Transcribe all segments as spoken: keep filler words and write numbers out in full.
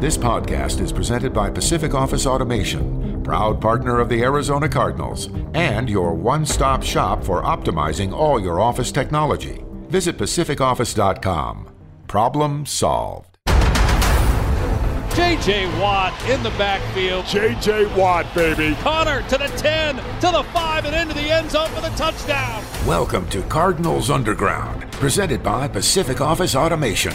This podcast is presented by Pacific Office Automation, proud partner of the Arizona Cardinals, and your one-stop shop for optimizing all your office technology. Visit pacific office dot com. Problem solved. J J. Watt in the backfield. J J. Watt, baby. Conner to the ten, to the five, and into the end zone for the touchdown. Welcome to Cardinals Underground, presented by Pacific Office Automation.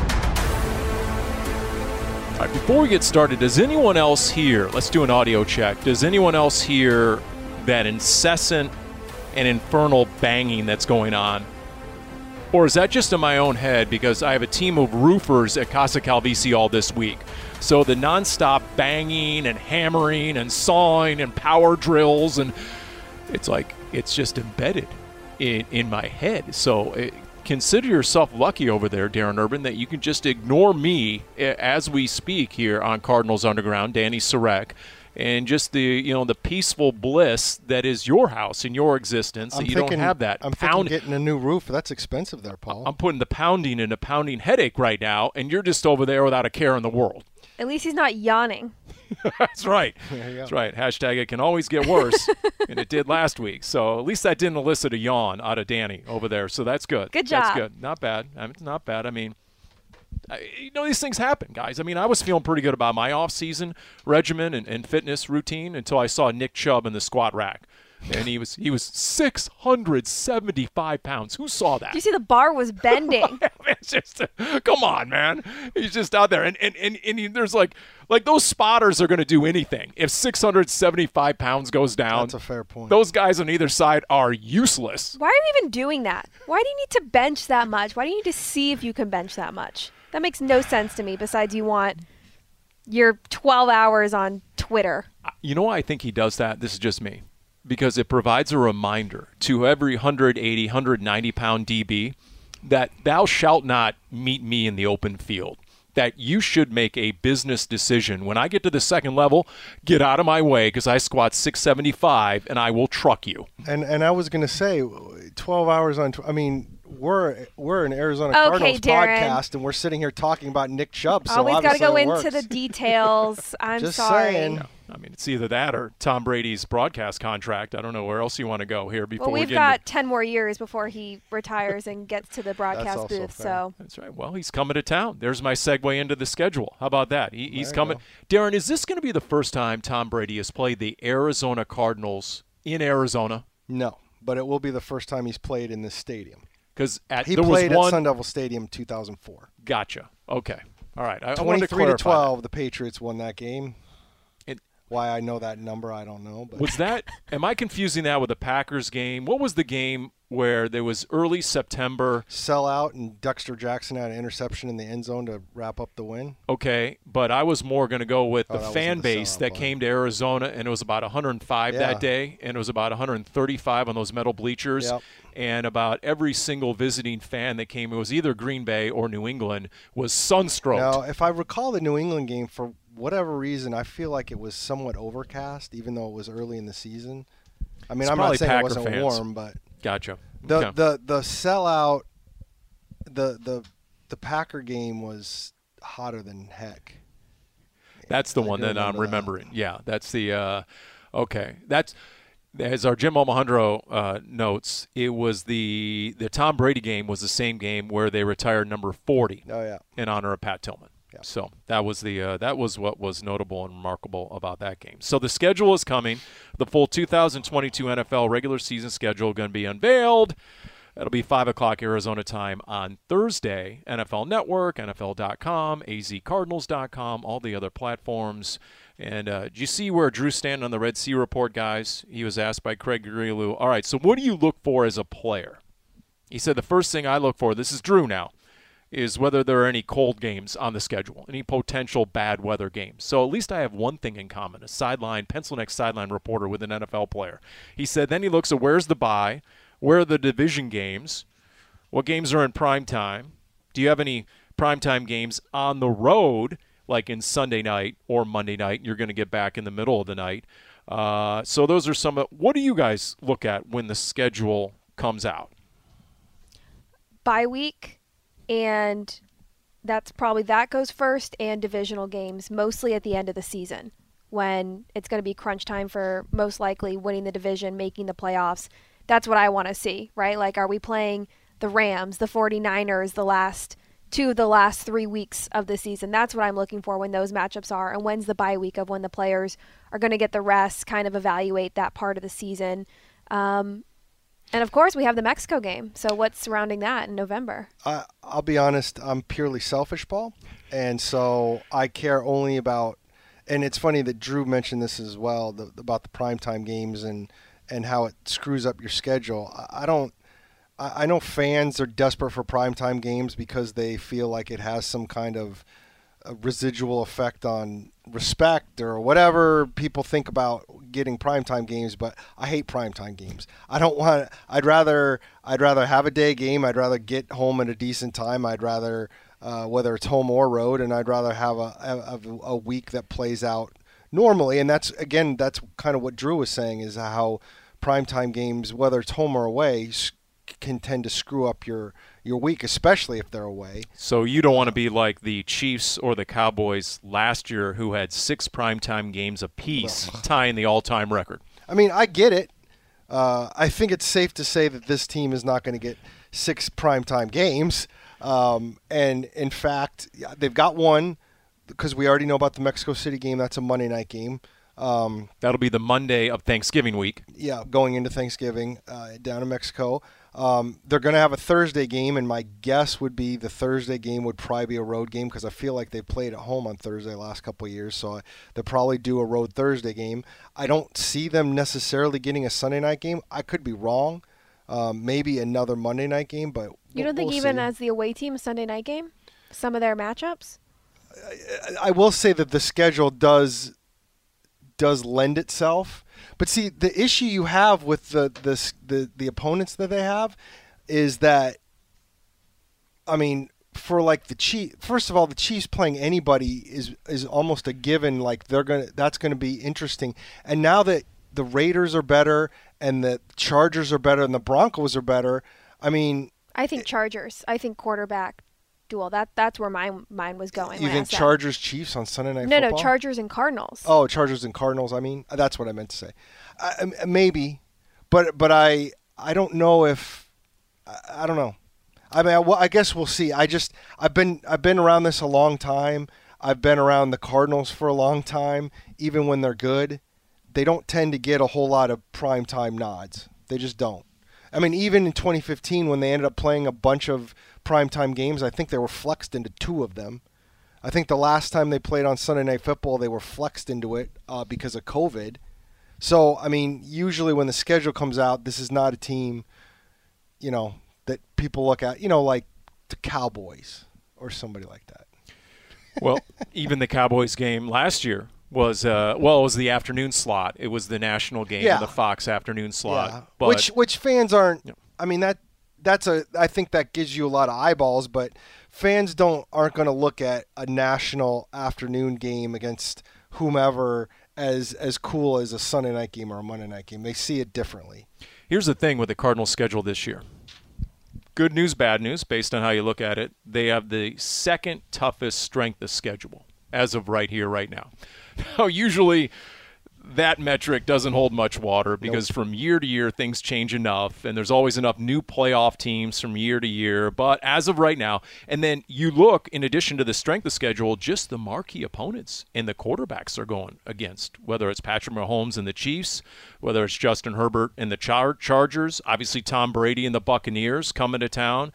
Before we get started, does anyone else here, let's do an audio check, does anyone else hear that incessant and infernal banging that's going on? Or is that just in my own head because I have a team of roofers at Casa Calvisi all this week? So the nonstop banging and hammering and sawing and power drills, and it's like it's just embedded in, in my head. So it, consider yourself lucky over there, Darren Urban, that you can just ignore me as we speak here on Cardinals Underground, Danny Sarek, and just the you know the peaceful bliss that is your house and your existence. I'm that you thinking, don't have that. I'm Pound- thinking getting a new roof. That's expensive there, Paul. I'm putting the pounding in a pounding headache right now, and you're just over there without a care in the world. At least he's not yawning. That's right. That's right. Hashtag it can always get worse, and it did last week. So at least that didn't elicit a yawn out of Danny over there. So that's good. Good job. That's good. Not bad. I mean, it's not bad. I mean, I, you know, these things happen, guys. I mean, I was feeling pretty good about my off-season regimen and, and fitness routine until I saw Nick Chubb in the squat rack. And he was he was six hundred seventy-five pounds. Who saw that? Did you see the bar was bending? It's just, come on, man. He's just out there. And and, and, and he, there's like, like those spotters are going to do anything. If six hundred seventy-five pounds goes down. That's a fair point. Those guys on either side are useless. Why are you even doing that? Why do you need to bench that much? Why do you need to see if you can bench that much? That makes no sense to me, besides you want your twelve hours on Twitter. You know why I think he does that? This is just me. Because it provides a reminder to every one eighty, one ninety pound D B that thou shalt not meet me in the open field, that you should make a business decision. When I get to the second level, get out of my way because I squat six seventy-five and I will truck you. And and I was going to say twelve hours on tw- – I mean – We're we're an Arizona okay, Cardinals Darren. podcast, and we're sitting here talking about Nick Chubb. So always got to go into the details. I'm Just sorry. Saying. No, I mean, it's either that or Tom Brady's broadcast contract. I don't know where else you want to go here. Before well, we've we get got into... ten more years before he retires and gets to the broadcast booth. Fair. So that's right. Well, he's coming to town. There's my segue into the schedule. How about that? He, he's coming. Go. Darren, is this going to be the first time Tom Brady has played the Arizona Cardinals in Arizona? No, but it will be the first time he's played in this stadium. Because he there played was one... at Sun Devil Stadium in two thousand four. Gotcha. Okay. All right. I, twenty-three I to, to twelve, that. The Patriots won that game. It... Why I know that number, I don't know. But was that? Am I confusing that with the Packers game? What was the game where there was early September sellout and Dexter Jackson had an interception in the end zone to wrap up the win? Okay, but I was more going to go with the oh, fan the base that but... came to Arizona, and it was about one hundred five yeah. that day, and it was about one hundred thirty-five on those metal bleachers. Yep. And about every single visiting fan that came, it was either Green Bay or New England, was sunstroked. Now, if I recall the New England game, for whatever reason, I feel like it was somewhat overcast, even though it was early in the season. I mean, it's I'm not saying Packer it wasn't fans. warm, but gotcha. The okay. the the sellout, the the the Packer game was hotter than heck. That's the I one that I'm remembering. That. Yeah, that's the uh, okay. That's. As our Jim Almohandro uh, notes, it was the the Tom Brady game was the same game where they retired number forty. Oh, yeah. In honor of Pat Tillman. Yeah. So that was the uh, that was what was notable and remarkable about that game. So the schedule is coming. The full two thousand twenty-two N F L regular season schedule going to be unveiled. It'll be five o'clock Arizona time on Thursday. N F L Network, N F L dot com, A Z Cardinals dot com, all the other platforms. And uh, did you see where Drew's standing on the Red Sea Report, guys? He was asked by Craig Greeloo, all right, so what do you look for as a player? He said, the first thing I look for, this is Drew now, is whether there are any cold games on the schedule, any potential bad weather games. So at least I have one thing in common, a sideline, pencil neck sideline reporter with an N F L player. He said then he looks at where's the bye, where are the division games, what games are in prime time, do you have any primetime games on the road, like in Sunday night or Monday night, you're going to get back in the middle of the night. Uh, so those are some of – what do you guys look at when the schedule comes out? Bye week, and that's probably – that goes first, and divisional games, mostly at the end of the season when it's going to be crunch time for most likely winning the division, making the playoffs. That's what I want to see, right? Like, are we playing the Rams, the forty-niners, the last – to the last three weeks of the season? That's what I'm looking for when those matchups are, and when's the bye week of when the players are going to get the rest, kind of evaluate that part of the season. Um, and, of course, we have the Mexico game. So what's surrounding that in November? Uh, I'll be honest. I'm purely selfish, Paul. And so I care only about – and it's funny that Drew mentioned this as well, the, about the primetime games and, and how it screws up your schedule. I, I don't – I know fans are desperate for primetime games because they feel like it has some kind of residual effect on respect or whatever people think about getting primetime games, but I hate primetime games. I don't want – I'd rather I'd rather have a day game. I'd rather get home at a decent time. I'd rather uh, – whether it's home or road, and I'd rather have a, a, a week that plays out normally. And that's – again, that's kind of what Drew was saying, is how primetime games, whether it's home or away, can tend to screw up your your week, especially if they're away. So you don't want to be like the Chiefs or the Cowboys last year, who had six primetime games apiece, well, tying the all-time record. I mean, I get it. Uh, I think it's safe to say that this team is not going to get six primetime games. Um, and, in fact, they've got one because we already know about the Mexico City game. That's a Monday night game. Um, That'll be the Monday of Thanksgiving week. Yeah, going into Thanksgiving uh, down in Mexico. Um, they're going to have a Thursday game, and my guess would be the Thursday game would probably be a road game because I feel like they played at home on Thursday last couple of years, so they'll probably do a road Thursday game. I don't see them necessarily getting a Sunday night game. I could be wrong. Um, maybe another Monday night game, but you don't we'll, think we'll even see. As the away team, a Sunday night game, some of their matchups? I, I will say that the schedule does does lend itself. But see, the issue you have with the, the the the opponents that they have is that, I mean, for like the Chiefs, first of all, the Chiefs playing anybody is is almost a given. Like they're gonna, that's gonna be interesting. And now that the Raiders are better, and the Chargers are better, and the Broncos are better, I mean, I think Chargers. I think quarterback duel. That that's where my mind was going. You think Chargers that. Chiefs on Sunday night? No, football? No, Chargers and Cardinals. Oh, Chargers and Cardinals. I mean, that's what I meant to say. I, maybe, but but I I don't know if I, I don't know. I mean, I, well, I guess we'll see. I just I've been I've been around this a long time. I've been around the Cardinals for a long time. Even when they're good, they don't tend to get a whole lot of primetime nods. They just don't. I mean, even in twenty fifteen when they ended up playing a bunch of primetime games, I think they were flexed into two of them. I think the last time they played on Sunday Night Football, they were flexed into it uh, because of COVID. So, I mean, usually when the schedule comes out, this is not a team, you know, that people look at, you know, like the Cowboys or somebody like that. Well, even the Cowboys game last year was uh, well, it was the afternoon slot. It was the national game, yeah. The Fox afternoon slot. Yeah. But, which which fans aren't. Yeah. I mean that that's a. I think that gives you a lot of eyeballs, but fans don't aren't going to look at a national afternoon game against whomever as as cool as a Sunday night game or a Monday night game. They see it differently. Here's the thing with the Cardinals' schedule this year. Good news, bad news, based on how you look at it. They have the second toughest strength of schedule as of right here, right now. Now, usually that metric doesn't hold much water because nope. From year to year, things change enough, and there's always enough new playoff teams from year to year. But as of right now, and then you look, in addition to the strength of schedule, just the marquee opponents and the quarterbacks are going against, whether it's Patrick Mahomes and the Chiefs, whether it's Justin Herbert and the Char- Chargers, obviously Tom Brady and the Buccaneers coming to town.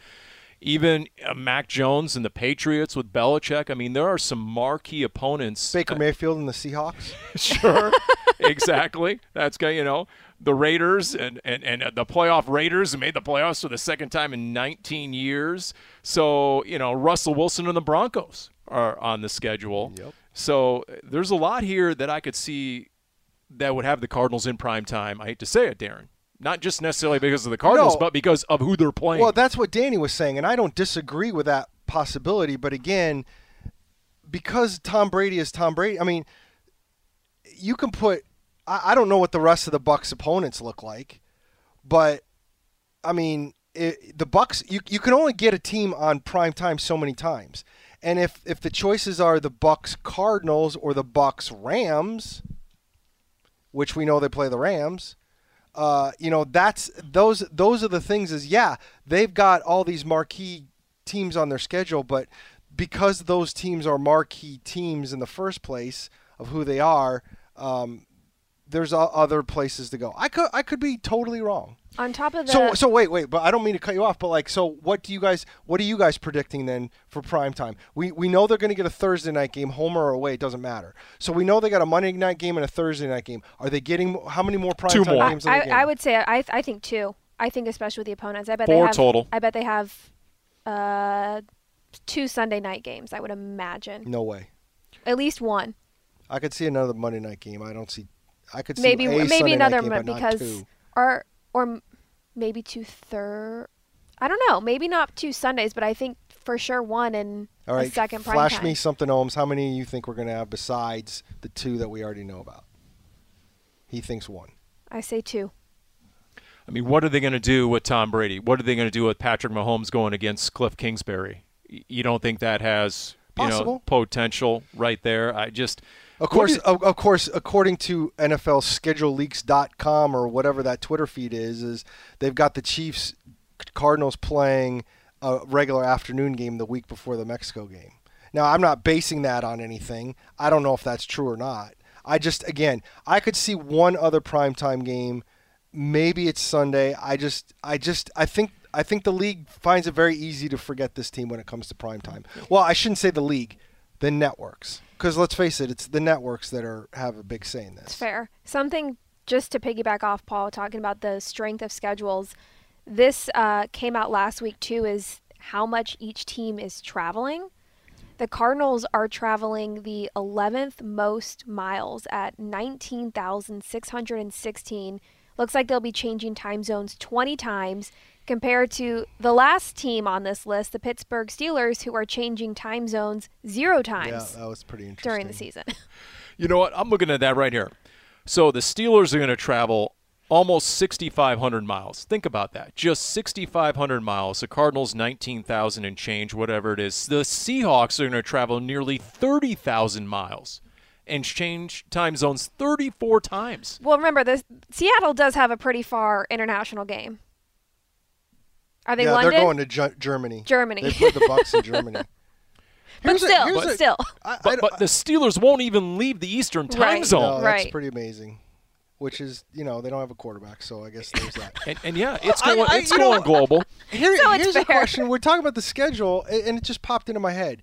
Even uh, Mac Jones and the Patriots with Belichick. I mean, there are some marquee opponents. Baker Mayfield and the Seahawks. Sure. Exactly. That's you know the Raiders and, and and the playoff Raiders made the playoffs for the second time in nineteen years. So you know Russell Wilson and the Broncos are on the schedule. Yep. So there's a lot here that I could see that would have the Cardinals in prime time. I hate to say it, Darren. Not just necessarily because of the Cardinals, no. but because of who they're playing. Well, that's what Danny was saying, and I don't disagree with that possibility. But again, because Tom Brady is Tom Brady, I mean, you can put – I don't know what the rest of the Bucs' opponents look like, but, I mean, it, the Bucs you, – you can only get a team on prime time so many times. And if, if the choices are the Bucs Cardinals or the Bucs Rams, which we know they play the Rams – Uh, you know, that's those those are the things is, yeah, they've got all these marquee teams on their schedule, but because those teams are marquee teams in the first place of who they are, um, there's other places to go. I could I could be totally wrong. On top of that, so so wait wait, but I don't mean to cut you off, but like, so what do you guys what are you guys predicting then for prime time? We we know they're going to get a Thursday night game, home or away, it doesn't matter. So we know they got a Monday night game and a Thursday night game. Are they getting how many more prime two time more. games? I, in the game? I would say I I think two. I think especially with the opponents, I bet Four they have total. I bet they have uh, two Sunday night games. I would imagine. No way. At least one. I could see another Monday night game. I don't see. I could see maybe a maybe Sunday another night game, because but not two. our Or maybe two third. I don't know. Maybe not two Sundays, but I think for sure one and All right, a second prime flash time. me something, Holmes. How many do you think we're going to have besides the two that we already know about? He thinks one. I say two. I mean, what are they going to do with Tom Brady? What are they going to do with Patrick Mahomes going against Kliff Kingsbury? You don't think that has you know, potential right there? I just – Of course, of, of course, according to N F L schedule leaks dot com or whatever that Twitter feed is, is they've got the Chiefs, Cardinals playing a regular afternoon game the week before the Mexico game. Now, I'm not basing that on anything. I don't know if that's true or not. I just, again, I could see one other primetime game. Maybe it's Sunday. I just, I just, I think. I think the league finds it very easy to forget this team when it comes to primetime. Well, I shouldn't say the league. The networks. Because let's face it, it's the networks that are have a big say in this. It's fair. Something just to piggyback off Paul talking about the strength of schedules. This uh, came out last week too, is how much each team is traveling. The Cardinals are traveling the eleventh most miles at nineteen thousand six hundred sixteen. Looks like they'll be changing time zones twenty times compared to the last team on this list, the Pittsburgh Steelers, who are changing time zones zero times. Yeah, that was pretty interesting. During the season. You know what? I'm looking at that right here. So the Steelers are going to travel almost sixty-five hundred miles. Think about that. Just sixty-five hundred miles. The Cardinals, nineteen thousand and change, whatever it is. The Seahawks are going to travel nearly thirty thousand miles. And change time zones thirty-four times. Well, remember, this, Seattle does have a pretty far international game. Are they yeah, London? They're going to G- Germany. Germany. They put the Bucs in Germany. But still, a, but, a, still. I, I, but, but the Steelers won't even leave the Eastern time right. zone. No, that's right. pretty amazing. Which is, you know, they don't have a quarterback, so I guess there's that. and, and, yeah, it's going, I, I, it's going global. Here, so here's fair. a question. We're talking about the schedule, and it just popped into my head.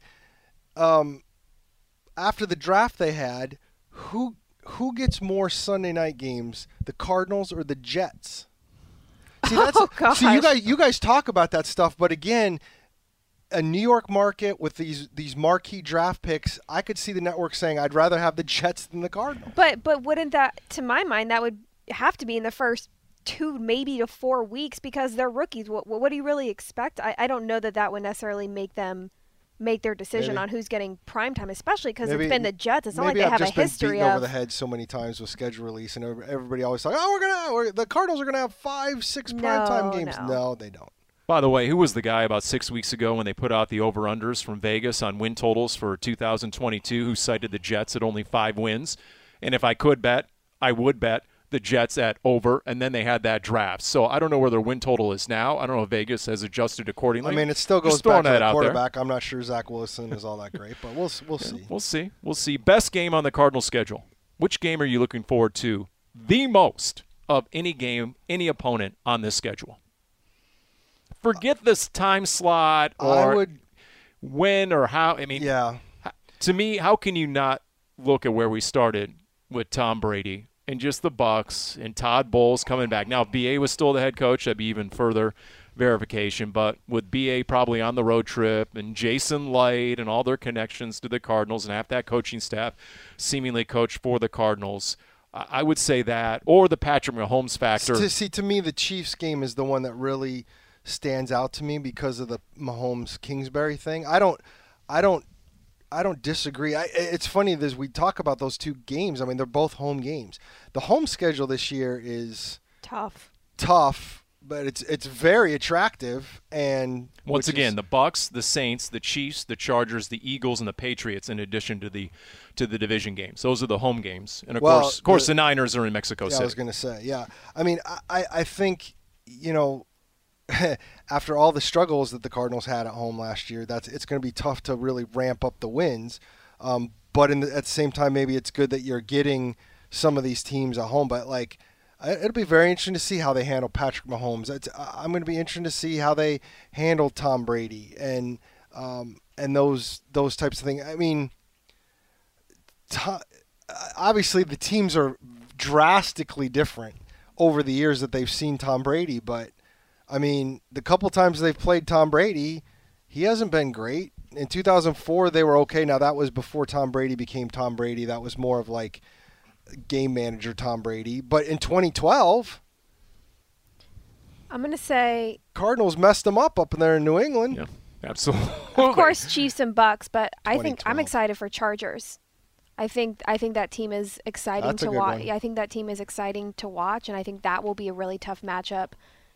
Um... After the draft they had, who who gets more Sunday night games, the Cardinals or the Jets? See, that's oh, gosh. See, you guys you guys talk about that stuff, but again, a New York market with these these marquee draft picks, I could see the network saying I'd rather have the Jets than the Cardinals. But but wouldn't that, to my mind, that would have to be in the first two maybe to four weeks because they're rookies. What what do you really expect? I, I don't know that that would necessarily make them make their decision maybe. on who's getting prime time, especially because it's been the Jets. It's not like they I've have just a history been of over the head so many times with schedule release, and everybody always like, "Oh, we're gonna we're, the Cardinals are gonna have five, six prime time no, games." No. no, they don't. By the way, who was the guy about six weeks ago when they put out the over/unders from Vegas on win totals for two thousand twenty-two? Who cited the Jets at only five wins? And if I could bet, I would bet the Jets at over, and then they had that draft. So I don't know where their win total is now. I don't know if Vegas has adjusted accordingly. I mean, it still goes back to the quarterback. I'm not sure Zach Wilson is all that great, but we'll we'll yeah, see. We'll see. We'll see. Best game on the Cardinals schedule. Which game are you looking forward to the most of any game, any opponent on this schedule? Forget this time slot or I would, when or how. I mean, yeah. To me, how can you not look at where we started with Tom Brady and just the Bucs and Todd Bowles coming back. Now, if B A was still the head coach, that'd be even further verification. But with B A probably on the road trip and Jason Light and all their connections to the Cardinals and half that coaching staff seemingly coached for the Cardinals, I would say that, or the Patrick Mahomes factor. To see, to me, the Chiefs game is the one that really stands out to me because of the Mahomes-Kingsbury thing. I don't, I don't, I don't disagree. I, it's funny that we talk about those two games. I mean, they're both home games. The home schedule this year is tough. Tough, but it's it's very attractive. And once again, is, the Bucs, the Saints, the Chiefs, the Chargers, the Eagles, and the Patriots. In addition to the to the division games, those are the home games. And of well, course, of course, the, the Niners are in Mexico yeah, City. I was going to say, yeah. I mean, I I think you know. After all the struggles that the Cardinals had at home last year, that's it's going to be tough to really ramp up the wins. Um, but in the, at the same time, maybe it's good that you're getting some of these teams at home. But like, it'll be very interesting to see how they handle Patrick Mahomes. It's, I'm going to be interested to see how they handle Tom Brady and um, and those those types of things. I mean, to, obviously the teams are drastically different over the years that they've seen Tom Brady, but I mean, the couple times they've played Tom Brady, he hasn't been great. In two thousand four, they were okay. Now, that was before Tom Brady became Tom Brady. That was more of like game manager Tom Brady. But in twenty twelve, I'm going to say Cardinals messed them up up there in New England. Yeah, absolutely. Of course, Chiefs and Bucks, but I think I'm excited for Chargers. I think I think that team is exciting That's to watch. One. I think that team is exciting to watch, and I think that will be a really tough matchup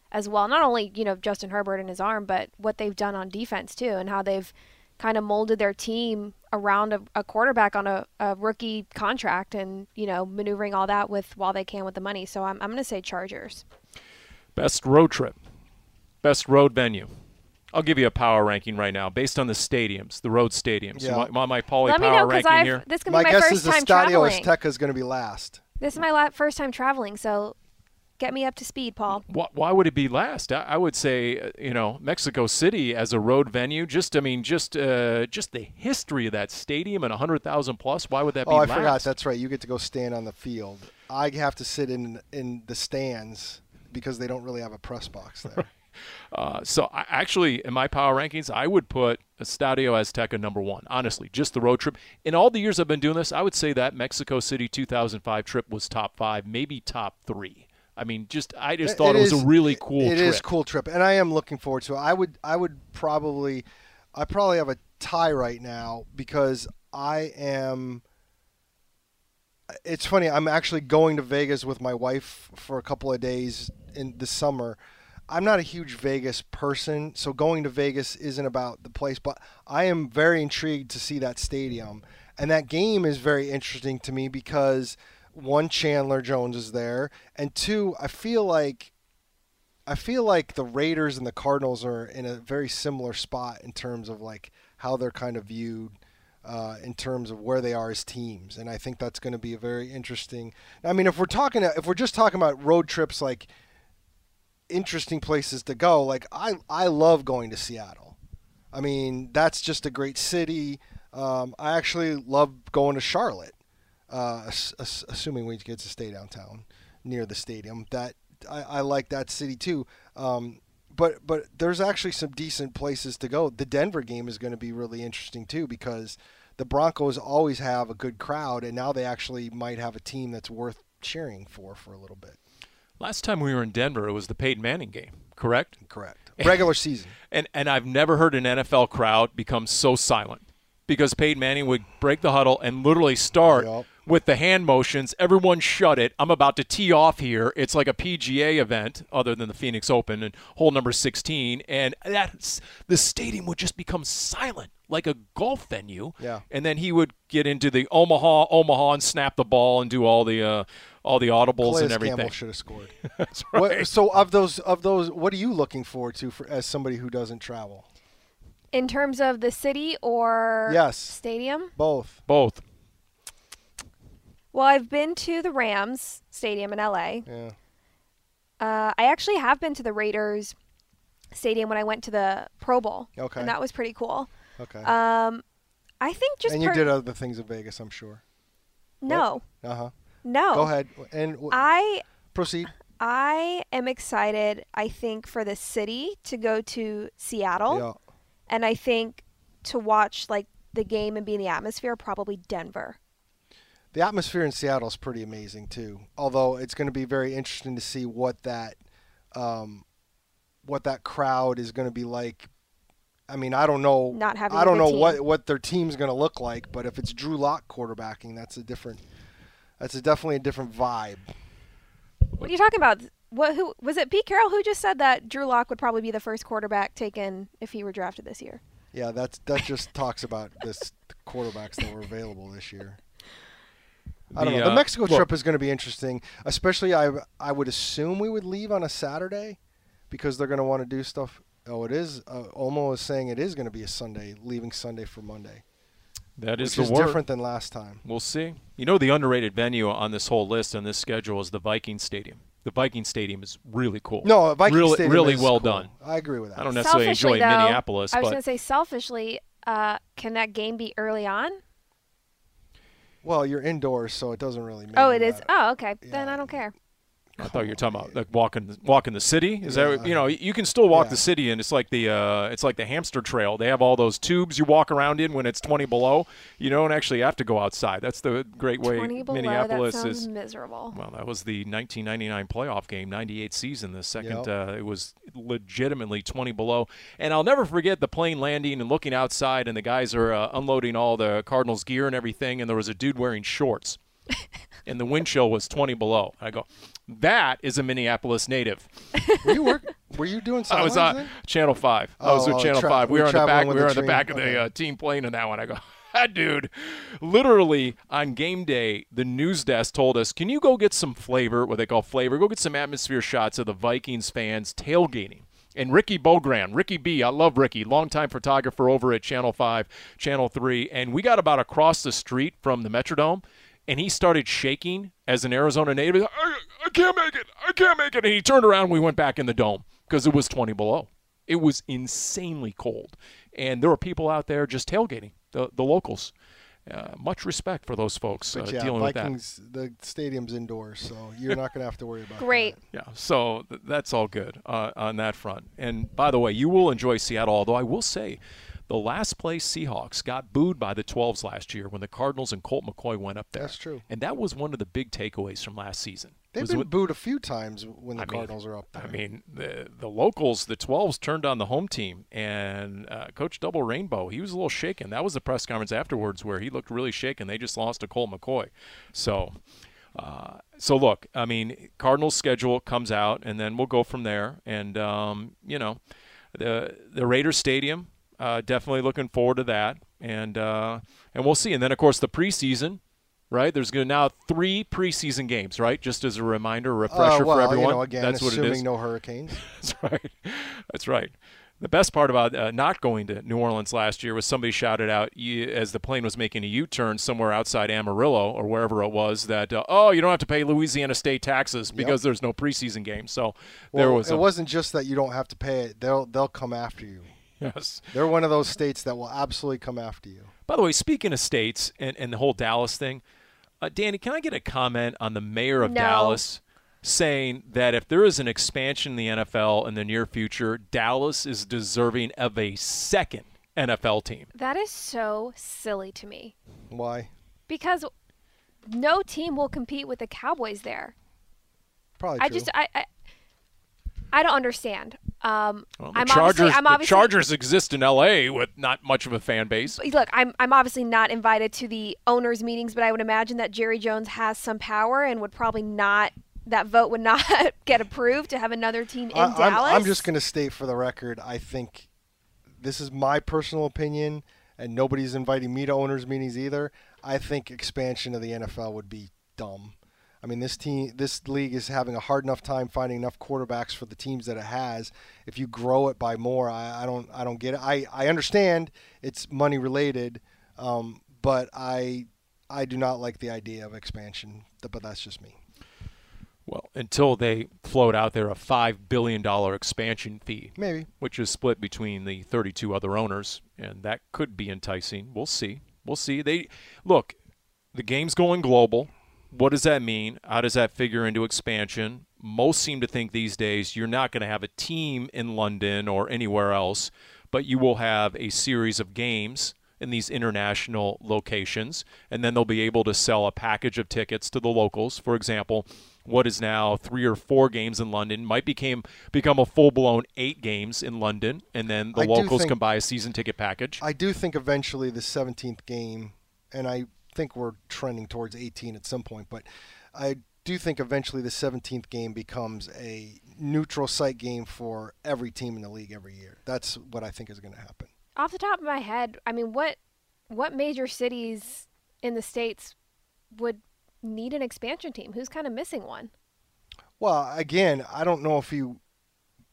as well. Not only, you know, Justin Herbert and his arm, but what they've done on defense too, and how they've kind of molded their team around a, a quarterback on a, a rookie contract, and, you know, maneuvering all that with while they can with the money. So I'm, I'm going to say Chargers. Best road trip, best road venue. I'll give you a power ranking right now based on the stadiums, the road stadiums. Yeah. So my, my Pauly Let power know, ranking I've, here. This can my be my guess first is the time Stadio Azteca is going to be last. This is my la- first time traveling, so get me up to speed, Paul. Why would it be last? I would say, you know, Mexico City as a road venue. Just, I mean, just uh, just the history of that stadium and one hundred thousand plus. Why would that be last? Oh, I forgot. That's right. You get to go stand on the field. I have to sit in in the stands because they don't really have a press box there. Uh, so I, actually, in my power rankings, I would put Estadio Azteca number one, honestly, just the road trip. In all the years I've been doing this, I would say that Mexico City two thousand five trip was top five, maybe top three. I mean, just I just thought it, it was is, a really cool it trip. It is a cool trip, and I am looking forward to it. I would I would probably I probably have a tie right now because I am – it's funny. I'm actually going to Vegas with my wife for a couple of days in the summer. I'm not a huge Vegas person, so going to Vegas isn't about the place, but I am very intrigued to see that stadium. And that game is very interesting to me because – one, Chandler Jones is there, and two, I feel like I feel like the Raiders and the Cardinals are in a very similar spot in terms of like how they're kind of viewed uh, in terms of where they are as teams, and I think that's going to be a very interesting. I mean, if we're talking, if we're just talking about road trips, like interesting places to go, like I I love going to Seattle. I mean, that's just a great city. Um, I actually love going to Charlotte. Uh, ass- assuming we get to stay downtown near the stadium, that I, I like that city too. Um, but but there's actually some decent places to go. The Denver game is going to be really interesting too because the Broncos always have a good crowd, and now they actually might have a team that's worth cheering for for a little bit. Last time we were in Denver, it was the Peyton Manning game, correct? Correct. Regular season. And and I've never heard an N F L crowd become so silent because Peyton Manning would break the huddle and literally start. Yep. With the hand motions, everyone shut it. I'm about to tee off here. It's like a P G A event, other than the Phoenix Open and hole number sixteen. And that's, the stadium would just become silent, like a golf venue. Yeah. And then he would get into the Omaha, Omaha, and snap the ball and do all the uh, all the audibles Calais and everything. Campbell should have scored. That's right. What, so of those of those, what are you looking forward to for, as somebody who doesn't travel? In terms of the city or yes, stadium, both, both. Well, I've been to the Rams Stadium in L A. Yeah. Uh, I actually have been to the Raiders Stadium when I went to the Pro Bowl. Okay. And that was pretty cool. Okay. Um, I think just. And you per- did other things in Vegas, I'm sure. No. Uh huh. No. Go ahead. And I proceed. I am excited, I think, for the city to go to Seattle. Yeah. And I think to watch, like, the game and be in the atmosphere, probably Denver. The atmosphere in Seattle is pretty amazing, too. Although it's going to be very interesting to see what that um, what that crowd is going to be like. I mean, I don't know. Not having I don't know team. what what their team's going to look like, but if it's Drew Lock quarterbacking, that's a different. That's a definitely a different vibe. What are you talking about? What who was it? Pete Carroll who just said that Drew Lock would probably be the first quarterback taken if he were drafted this year. Yeah, that's that just talks about this the quarterbacks that were available this year. I don't yeah. know. The Mexico well, trip is going to be interesting, especially I I would assume we would leave on a Saturday because they're going to want to do stuff. Oh, it is. Uh, Olmo is saying it is going to be a Sunday, leaving Sunday for Monday. That is, which the is different than last time. We'll see. You know, the underrated venue on this whole list and this schedule is the Viking Stadium. The Viking Stadium is really cool. No, Viking really, Stadium really is well cool. done. I agree with that. I don't necessarily selfishly, enjoy though, Minneapolis. I was going to say selfishly, uh, can that game be early on? Well, you're indoors, so it doesn't really matter. Oh, it is. Oh, okay. Yeah. Then I don't care. I thought you were talking about like walking, walking the city. Is yeah. that you know you can still walk yeah. the city, and it's like the uh, it's like the hamster trail. They have all those tubes you walk around in when it's twenty below. You don't actually have to go outside. That's the great way. twenty below, Minneapolis that sounds is miserable. Well, that was the nineteen ninety-nine playoff game, ninety-eight season. The second, yep. uh, it was legitimately twenty below, and I'll never forget the plane landing and looking outside, and the guys are uh, unloading all the Cardinals gear and everything, and there was a dude wearing shorts. And the wind chill was twenty below. I go, that is a Minneapolis native. Were you work? Were you doing something? I was on then? Channel Five. I oh, was with oh, Channel Five. We were on the back. We were on the back of okay. the uh, team plane in that one. I go, that dude. Literally on game day, the news desk told us, "Can you go get some flavor? What they call flavor? Go get some atmosphere shots of the Vikings fans tailgating." And Ricky Bogran, Ricky B, I love Ricky, longtime photographer over at Channel Five, Channel Three, and we got about across the street from the Metrodome. And he started shaking as an Arizona native. I, I can't make it. I can't make it. And he turned around and we went back in the dome because it was twenty below. It was insanely cold. And there were people out there just tailgating, the, the locals. Uh, much respect for those folks uh, yeah, dealing Vikings, with that. The stadium's indoors, so you're not going to have to worry about Great. That. Great. Yeah, so th that's all good uh, on that front. And, by the way, you will enjoy Seattle, although I will say – the last place Seahawks got booed by the twelves last year when the Cardinals and Colt McCoy went up there. That's true. And that was one of the big takeaways from last season. They've been booed a few times when the I Cardinals mean, are up there. I mean, the, the locals, the twelves, turned on the home team. And uh, Coach Double Rainbow, he was a little shaken. That was the press conference afterwards where he looked really shaken. They just lost to Colt McCoy. So, uh, so look, I mean, Cardinals' schedule comes out, and then we'll go from there. And, um, you know, the, the Raiders Stadium, Uh, definitely looking forward to that, and uh, and we'll see. And then, of course, the preseason, right? There's going to now three preseason games, right? Just as a reminder, a refresher uh, well, for everyone. You know, again, that's what it is. Assuming no hurricanes. That's right. That's right. The best part about uh, not going to New Orleans last year was somebody shouted out as the plane was making a U-turn somewhere outside Amarillo or wherever it was that, uh, oh, you don't have to pay Louisiana state taxes because yep. there's no preseason game. So well, there was. It a, wasn't just that you don't have to pay it. They'll they'll come after you. Yes. They're one of those states that will absolutely come after you. By the way, speaking of states and, and the whole Dallas thing, uh, Danny, can I get a comment on the mayor of no. Dallas saying that if there is an expansion in the N F L in the near future, Dallas is deserving of a second N F L team? That is so silly to me. Why? Because no team will compete with the Cowboys there. Probably I true. Just, I, I, I don't understand. Um, well, the I'm Chargers, obviously, I'm obviously, the Chargers exist in L A with not much of a fan base. Look, I'm I'm obviously not invited to the owners' meetings, but I would imagine that Jerry Jones has some power and would probably not that vote would not get approved to have another team in I, Dallas. I'm, I'm just going to state for the record, I think this is my personal opinion, and nobody's inviting me to owners' meetings either. I think expansion of the N F L would be dumb. I mean, this team, this league is having a hard enough time finding enough quarterbacks for the teams that it has. If you grow it by more, I, I don't, I don't get it. I, I understand it's money related, um, but I, I do not like the idea of expansion. But that's just me. Well, until they float out there a five billion dollar expansion fee, maybe, which is split between the thirty-two other owners, and that could be enticing. We'll see. We'll see. They look. The game's going global. what does that mean? How does that figure into expansion? Most seem to think these days you're not going to have a team in London or anywhere else, but you will have a series of games in these international locations, and then they'll be able to sell a package of tickets to the locals. For example, what is now three or four games in London might became become a full-blown eight games in London, and then the I locals think, can buy a season ticket package. I do think eventually the seventeenth game, and I think we're trending towards eighteen at some point, but I do think eventually the seventeenth game becomes a neutral site game for every team in the league every year. That's what I think is going to happen. Off the top of my head, I mean, what what major cities in the States would need an expansion team? Who's kind of missing one? Well, again, I don't know if you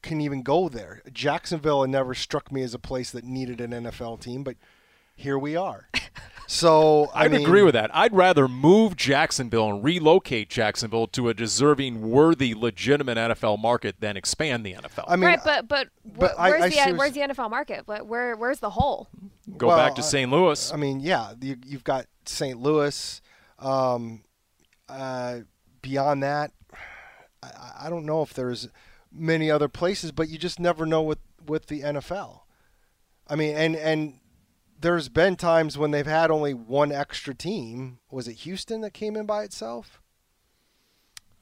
can even go there. Jacksonville never struck me as a place that needed an N F L team, but here we are. So I I'd mean, agree with that. I'd rather move Jacksonville and relocate Jacksonville to a deserving, worthy, legitimate N F L market than expand the N F L. I mean, right, but but, but where's, I, I the, where's the N F L market? Where where's the hole? Go well, back to Saint Louis. I mean, yeah, you, you've got Saint Louis. Um, uh, beyond that, I, I don't know if there's many other places, but you just never know with with the N F L. I mean, and and. There's been times when they've had only one extra team. Was it Houston that came in by itself?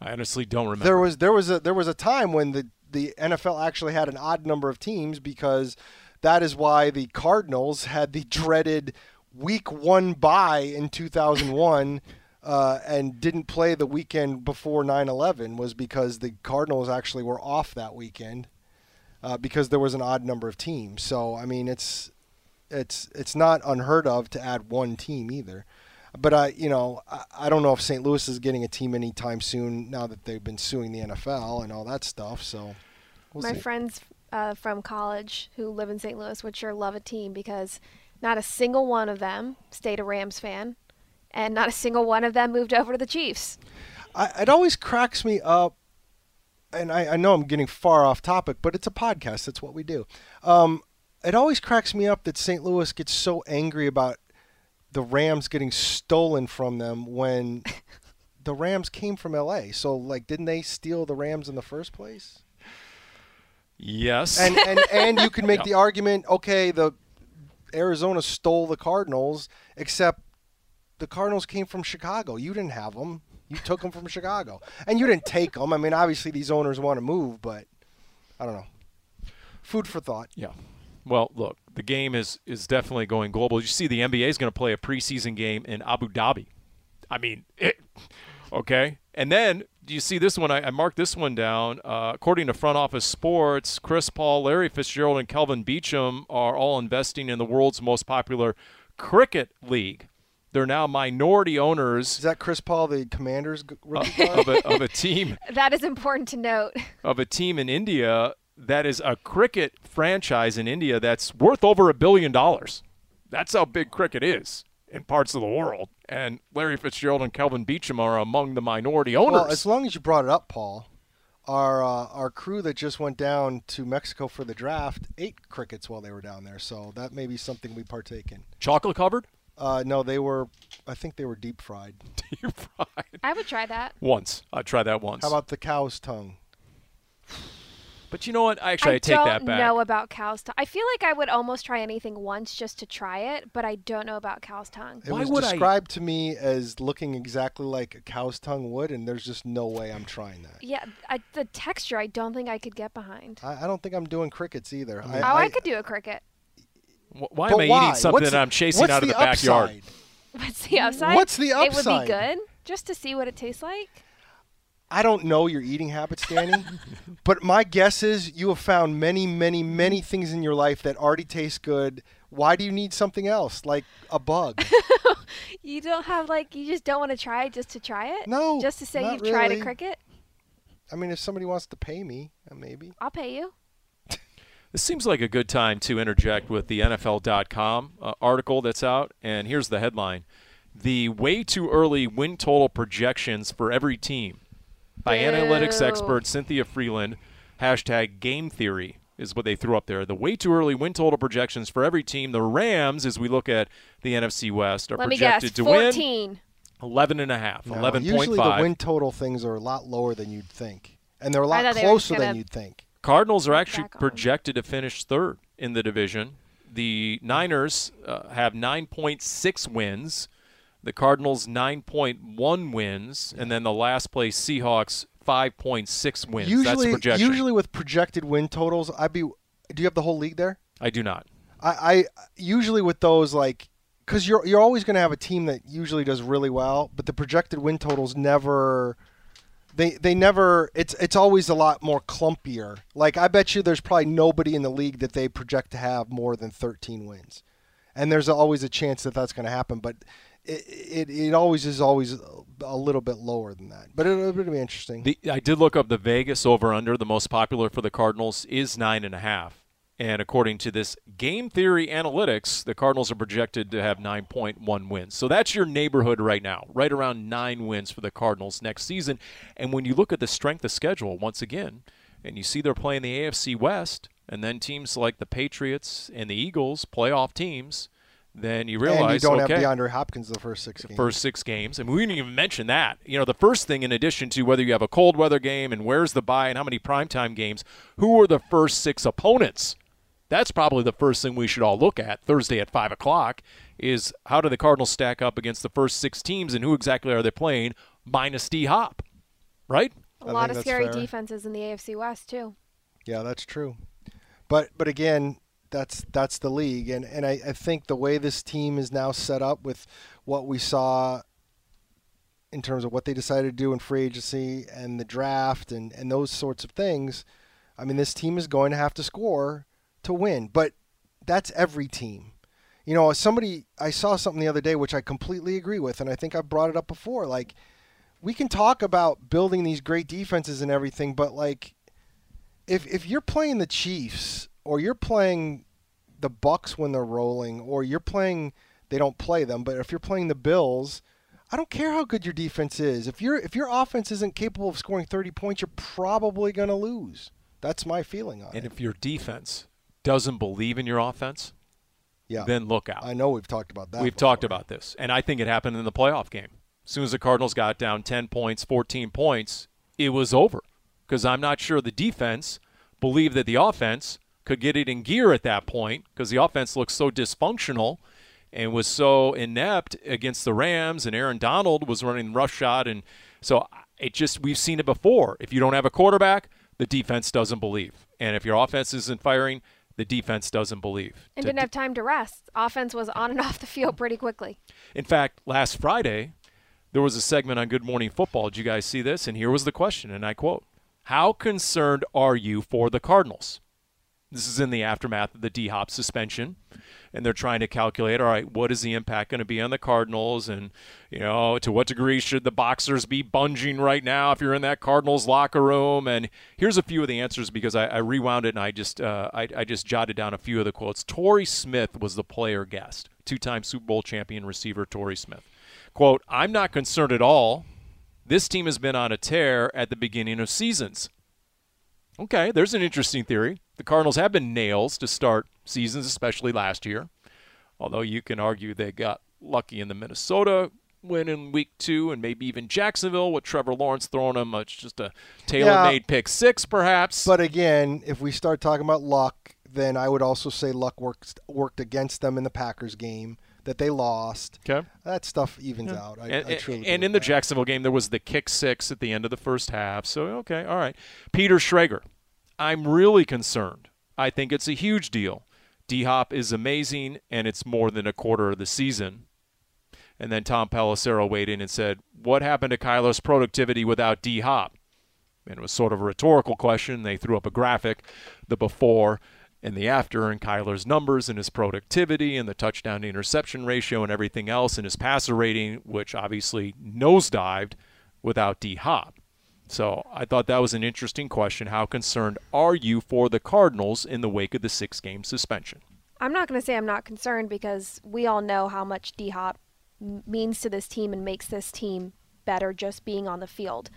I honestly don't remember. There was there was a there was a time when the, the N F L actually had an odd number of teams, because that is why the Cardinals had the dreaded week one bye in two thousand one uh, and didn't play the weekend before nine eleven, was because the Cardinals actually were off that weekend uh, because there was an odd number of teams. So, I mean, it's It's it's not unheard of to add one team either, but I you know I, I don't know if Saint Louis is getting a team anytime soon now that they've been suing the N F L and all that stuff. So we'll my see. friends uh, from college who live in Saint Louis would sure love a team, because not a single one of them stayed a Rams fan, and not a single one of them moved over to the Chiefs. I, it always cracks me up, and I, I know I'm getting far off topic, but it's a podcast. That's what we do. Um, It always cracks me up that Saint Louis gets so angry about the Rams getting stolen from them when the Rams came from L A. So, like, didn't they steal the Rams in the first place? Yes. And and, and you can make yeah. the argument, okay, the Arizona stole the Cardinals, except the Cardinals came from Chicago. You didn't have them. You took them from Chicago. And you didn't take them. I mean, obviously these owners want to move, but I don't know. Food for thought. Yeah. Well, look, the game is, is definitely going global. You see the N B A is going to play a preseason game in Abu Dhabi. I mean, it, okay. And then you see this one. I, I marked this one down. Uh, according to Front Office Sports, Chris Paul, Larry Fitzgerald, and Kelvin Beecham are all investing in the world's most popular cricket league. They're now minority owners. Is that Chris Paul, the Commanders? Uh, of, a, of a team. That is important to note. Of a team in India. That is a cricket franchise in India that's worth over a billion dollars. That's how big cricket is in parts of the world. And Larry Fitzgerald and Kelvin Beecham are among the minority owners. Well, as long as you brought it up, Paul, our uh, our crew that just went down to Mexico for the draft ate crickets while they were down there. So that may be something we partake in. Chocolate covered? Uh, no, they were, I think they were deep fried. Deep fried. I would try that. Once. I'd try that once. How about the cow's tongue? But you know what? Actually, I, I take that back. I don't know about cow's tongue. I feel like I would almost try anything once just to try it, but I don't know about cow's tongue. It Why was would described I... to me as looking exactly like a cow's tongue would, and there's just no way I'm trying that. Yeah, I, the texture I don't think I could get behind. I, I don't think I'm doing crickets either. I mean, I, oh, I, I could do a cricket. Why am I why? eating something what's that the, I'm chasing out of the, the backyard? What's the upside? What's the upside? It would be good just to see what it tastes like. I don't know your eating habits, Danny, but my guess is you have found many, many, many things in your life that already taste good. Why do you need something else, like a bug? You don't have, like, you just don't want to try it just to try it? No. Just to say you've really. tried a cricket? I mean, if somebody wants to pay me, maybe. I'll pay you. This seems like a good time to interject with the N F L dot com uh, article that's out, and here's the headline. The way too early win total projections for every team. By Ew. analytics expert Cynthia Freeland, hashtag game theory is what they threw up there. The way too early win total projections for every team. The Rams, as we look at the N F C West, are Let projected me guess, to win. eleven and a half, no, eleven point five. Usually the win total things are a lot lower than you'd think, and they're a lot closer than you'd think. Cardinals are actually projected to finish third in the division. The Niners uh, have nine point six wins, the Cardinals nine point one wins, and then the last place Seahawks five point six wins. Usually, that's projection. Usually with projected win totals, I'd be. Do you have the whole league there? I do not. I, I usually with those, like, because you're you're always going to have a team that usually does really well, but the projected win totals never. They they never. It's it's always a lot more clumpier. Like, I bet you there's probably nobody in the league that they project to have more than thirteen wins, and there's always a chance that that's going to happen, but. It, it it always is always a little bit lower than that, but it'll, it'll be interesting. The, I did look up the Vegas over-under. The most popular for the Cardinals is nine and a half, and according to this Game Theory Analytics, the Cardinals are projected to have nine point one wins. So that's your neighborhood right now, right around nine wins for the Cardinals next season. And when you look at the strength of schedule once again, and you see they're playing the A F C West, and then teams like the Patriots and the Eagles, playoff teams. Then you realize, and you don't okay, have DeAndre Hopkins the first six games. First six games. I mean, we didn't even mention that. You know, the first thing, in addition to whether you have a cold weather game and where's the bye and how many primetime games, who are the first six opponents? That's probably the first thing we should all look at Thursday at five o'clock is how do the Cardinals stack up against the first six teams and who exactly are they playing minus D-Hop, right? A I lot of scary fair. defenses in the A F C West, too. Yeah, that's true. But, but again... That's that's the league, and and I, I think the way this team is now set up with what we saw in terms of what they decided to do in free agency and the draft and, and those sorts of things, I mean, this team is going to have to score to win, but that's every team. You know, somebody – I saw something the other day which I completely agree with, and I think I brought it up before. Like, we can talk about building these great defenses and everything, but, like, if if you're playing the Chiefs – or you're playing the Bucks when they're rolling, or you're playing they don't play them, but if you're playing the Bills, I don't care how good your defense is. If your if your offense isn't capable of scoring thirty points, you're probably going to lose. That's my feeling on and it. And if your defense doesn't believe in your offense, yeah. then look out. I know we've talked about that. We've before. talked about this, and I think it happened in the playoff game. As soon as the Cardinals got down ten points, fourteen points, it was over because I'm not sure the defense believed that the offense – could get it in gear at that point because the offense looked so dysfunctional and was so inept against the Rams, and Aaron Donald was running roughshod. And so it just we've seen it before. If you don't have a quarterback, the defense doesn't believe. And if your offense isn't firing, the defense doesn't believe. And didn't have time to rest. Offense was on and off the field pretty quickly. In fact, last Friday, there was a segment on Good Morning Football. Did you guys see this? And here was the question, and I quote, "How concerned are you for the Cardinals?" This is in the aftermath of the D-Hop suspension, and they're trying to calculate, all right, what is the impact going to be on the Cardinals, and, you know, to what degree should the boxers be bunging right now if you're in that Cardinals locker room? And here's a few of the answers because I, I rewound it, and I just uh, I, I just jotted down a few of the quotes. Torrey Smith was the player guest, two-time Super Bowl champion receiver Torrey Smith. Quote, "I'm not concerned at all. This team has been on a tear at the beginning of seasons." Okay, there's an interesting theory. The Cardinals have been nails to start seasons, especially last year, although you can argue they got lucky in the Minnesota win in week two and maybe even Jacksonville with Trevor Lawrence throwing them uh, just a tailor-made yeah, pick six perhaps. But again, if we start talking about luck, then I would also say luck worked, worked against them in the Packers game that they lost. Okay. That stuff evens yeah. out. I, and I truly and in the that. Jacksonville game, there was the kick six at the end of the first half. So, okay, all right. Peter Schrager. "I'm really concerned. I think it's a huge deal. D-Hop is amazing, and it's more than a quarter of the season." And then Tom Pelissero weighed in and said, "What happened to Kyler's productivity without D-Hop?" And it was sort of a rhetorical question. They threw up a graphic, the before and the after, and Kyler's numbers and his productivity and the touchdown-to-interception ratio and everything else and his passer rating, which obviously nosedived without D-Hop. So I thought that was an interesting question. How concerned are you for the Cardinals in the wake of the six-game suspension? I'm not going to say I'm not concerned because we all know how much D-Hop means to this team and makes this team better just being on the field.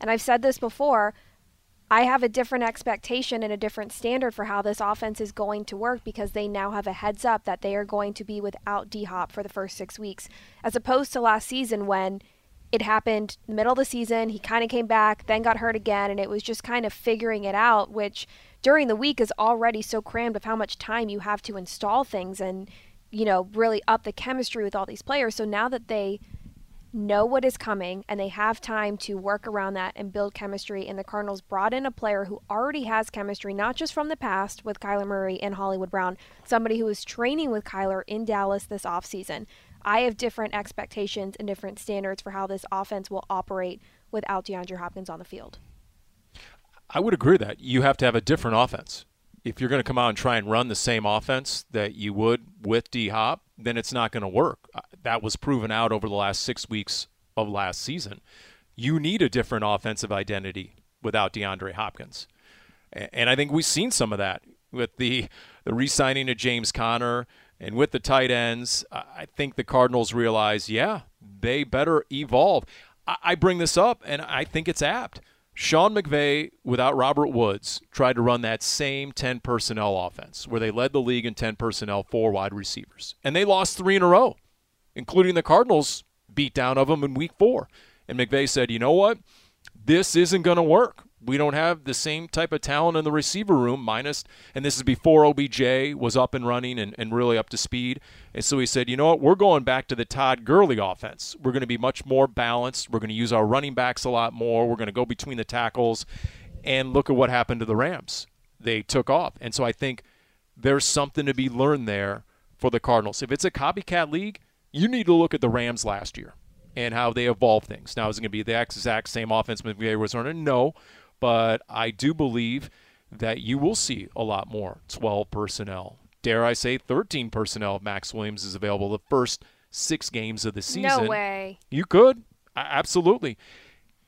And I've said this before, I have a different expectation and a different standard for how this offense is going to work, because they now have a heads up that they are going to be without D-Hop for the first six weeks, as opposed to last season when it happened in the middle of the season, he kind of came back, then got hurt again, and it was just kind of figuring it out, which during the week is already so crammed of how much time you have to install things and, you know, really up the chemistry with all these players. So now that they know what is coming and they have time to work around that and build chemistry, and the Cardinals brought in a player who already has chemistry, not just from the past with Kyler Murray and Hollywood Brown, somebody who was training with Kyler in Dallas this offseason. I have different expectations and different standards for how this offense will operate without DeAndre Hopkins on the field. I would agree with that. You have to have a different offense. If you're going to come out and try and run the same offense that you would with D-Hop, then it's not going to work. That was proven out over the last six weeks of last season. You need a different offensive identity without DeAndre Hopkins. And I think we've seen some of that with the, the re-signing of James Conner. And with the tight ends, I think the Cardinals realize, yeah, they better evolve. I bring this up, and I think it's apt. Sean McVay, without Robert Woods, tried to run that same ten personnel offense where they led the league in ten personnel, four wide receivers. And they lost three in a row, including the Cardinals' beatdown of them in week four. And McVay said, you know what? This isn't going to work. We don't have the same type of talent in the receiver room, minus, and this is before O B J was up and running and, and really up to speed. And so he said, you know what, we're going back to the Todd Gurley offense. We're going to be much more balanced. We're going to use our running backs a lot more. We're going to go between the tackles. And look at what happened to the Rams. They took off. And so I think there's something to be learned there for the Cardinals. If it's a copycat league, you need to look at the Rams last year and how they evolved things. Now, is it going to be the exact same offense McVay was running? No. But I do believe that you will see a lot more twelve personnel. Dare I say thirteen personnel if Max Williams is available the first six games of the season. No way. You could. Absolutely.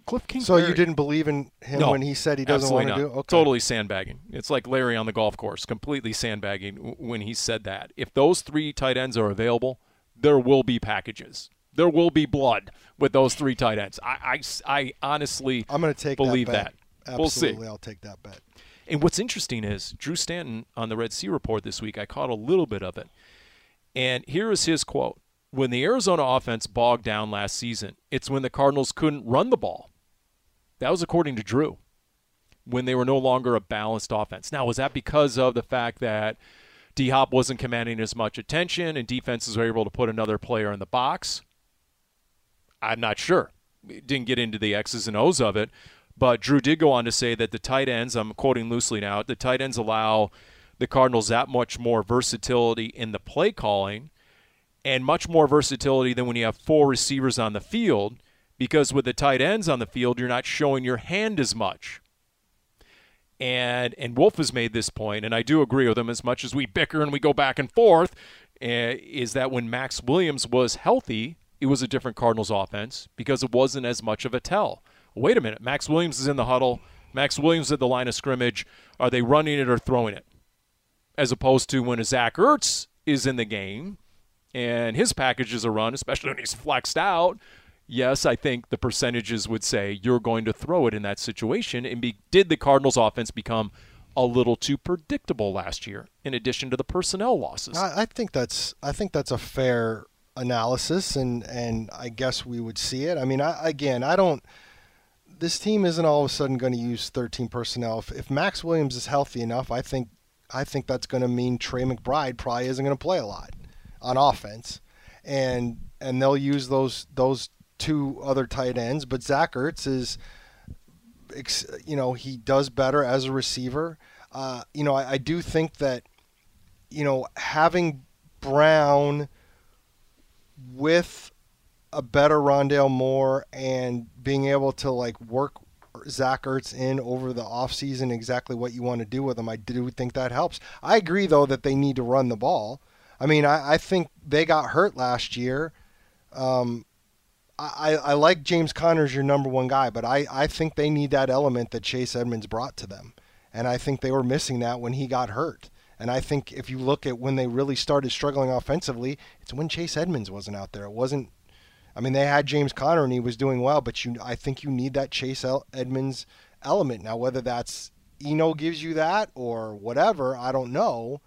Kliff Kingsbury. So you didn't believe in him no, when he said he doesn't want to do it? Okay. Totally sandbagging. It's like Larry on the golf course, completely sandbagging when he said that. If those three tight ends are available, there will be packages. There will be blood with those three tight ends. I, I, I honestly I'm gonna take believe that. that. Absolutely, we'll see. I'll take that bet. And what's interesting is Drew Stanton on the Red Sea Report this week, I caught a little bit of it. And here is his quote. When the Arizona offense bogged down last season, it's when the Cardinals couldn't run the ball. That was according to Drew, when they were no longer a balanced offense. Now, was that because of the fact that D-Hop wasn't commanding as much attention and defenses were able to put another player in the box? I'm not sure. Didn't get into the X's and O's of it. But Drew did go on to say that the tight ends, I'm quoting loosely now, the tight ends allow the Cardinals that much more versatility in the play calling and much more versatility than when you have four receivers on the field, because with the tight ends on the field, you're not showing your hand as much. And and Wolf has made this point, and I do agree with him, as much as we bicker and we go back and forth, uh, is that when Max Williams was healthy, it was a different Cardinals offense because it wasn't as much of a tell. Wait a minute, Max Williams is in the huddle. Max Williams at the line of scrimmage. Are they running it or throwing it? As opposed to when a Zach Ertz is in the game and his packages are run, especially when he's flexed out, yes, I think the percentages would say you're going to throw it in that situation. And be, did the Cardinals offense become a little too predictable last year in addition to the personnel losses? I, I think that's I think that's a fair analysis, and, and I guess we would see it. I mean, I, again, I don't – this team isn't all of a sudden going to use thirteen personnel. If, if Max Williams is healthy enough, I think I think that's going to mean Trey McBride probably isn't going to play a lot on offense, and and they'll use those those two other tight ends. But Zach Ertz is, you know, he does better as a receiver. Uh, you know, I, I do think that, you know, having Brown with a better Rondale Moore and being able to like work Zach Ertz in over the offseason exactly what you want to do with him, I do think that helps. I agree, though, that they need to run the ball. I mean, I, I think they got hurt last year. Um, I, I like James Conner as your number one guy, but I, I think they need that element that Chase Edmonds brought to them. And I think they were missing that when he got hurt. And I think if you look at when they really started struggling offensively, it's when Chase Edmonds wasn't out there. It wasn't I mean, they had James Conner and he was doing well, but you, I think you need that Chase Edmonds element. Now, whether that's Eno gives you that or whatever, I don't know.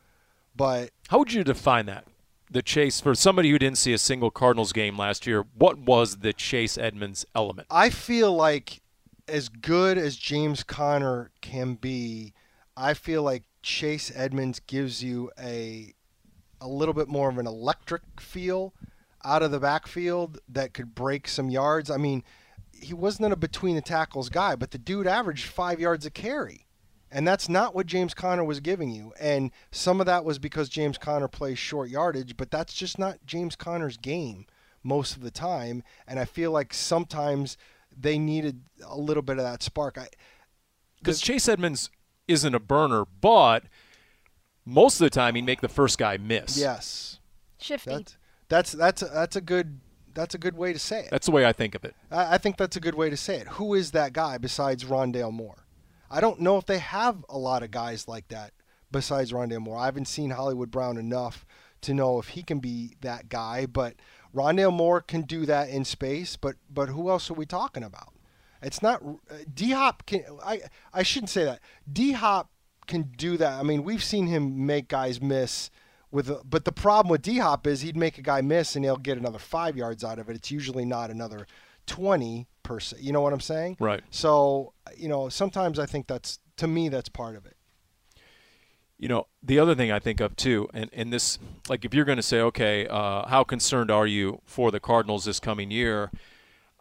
But how would you define that? The chase, for somebody who didn't see a single Cardinals game last year, what was the Chase Edmonds element? I feel like as good as James Conner can be, I feel like Chase Edmonds gives you a a little bit more of an electric feel out of the backfield that could break some yards. I mean, he wasn't a between-the-tackles guy, but the dude averaged five yards a carry. And that's not what James Conner was giving you. And some of that was because James Conner plays short yardage, but that's just not James Conner's game most of the time. And I feel like sometimes they needed a little bit of that spark. Because Chase Edmonds isn't a burner, but most of the time he'd make the first guy miss. Yes. Shifty. That's that's that's a, that's a good that's a good way to say it. That's the way I think of it. I, I think that's a good way to say it. Who is that guy besides Rondale Moore? I don't know if they have a lot of guys like that besides Rondale Moore. I haven't seen Hollywood Brown enough to know if he can be that guy, but Rondale Moore can do that in space, but but who else are we talking about? It's not D-Hop can I I shouldn't say that. D-Hop can do that. I mean, we've seen him make guys miss with a, but the problem with D-Hop is he'd make a guy miss and he'll get another five yards out of it. It's usually not another twenty percent. You know what I'm saying? Right. So, you know, sometimes I think that's, to me, that's part of it. You know, the other thing I think of too, and, and this, like if you're going to say, okay, uh, how concerned are you for the Cardinals this coming year?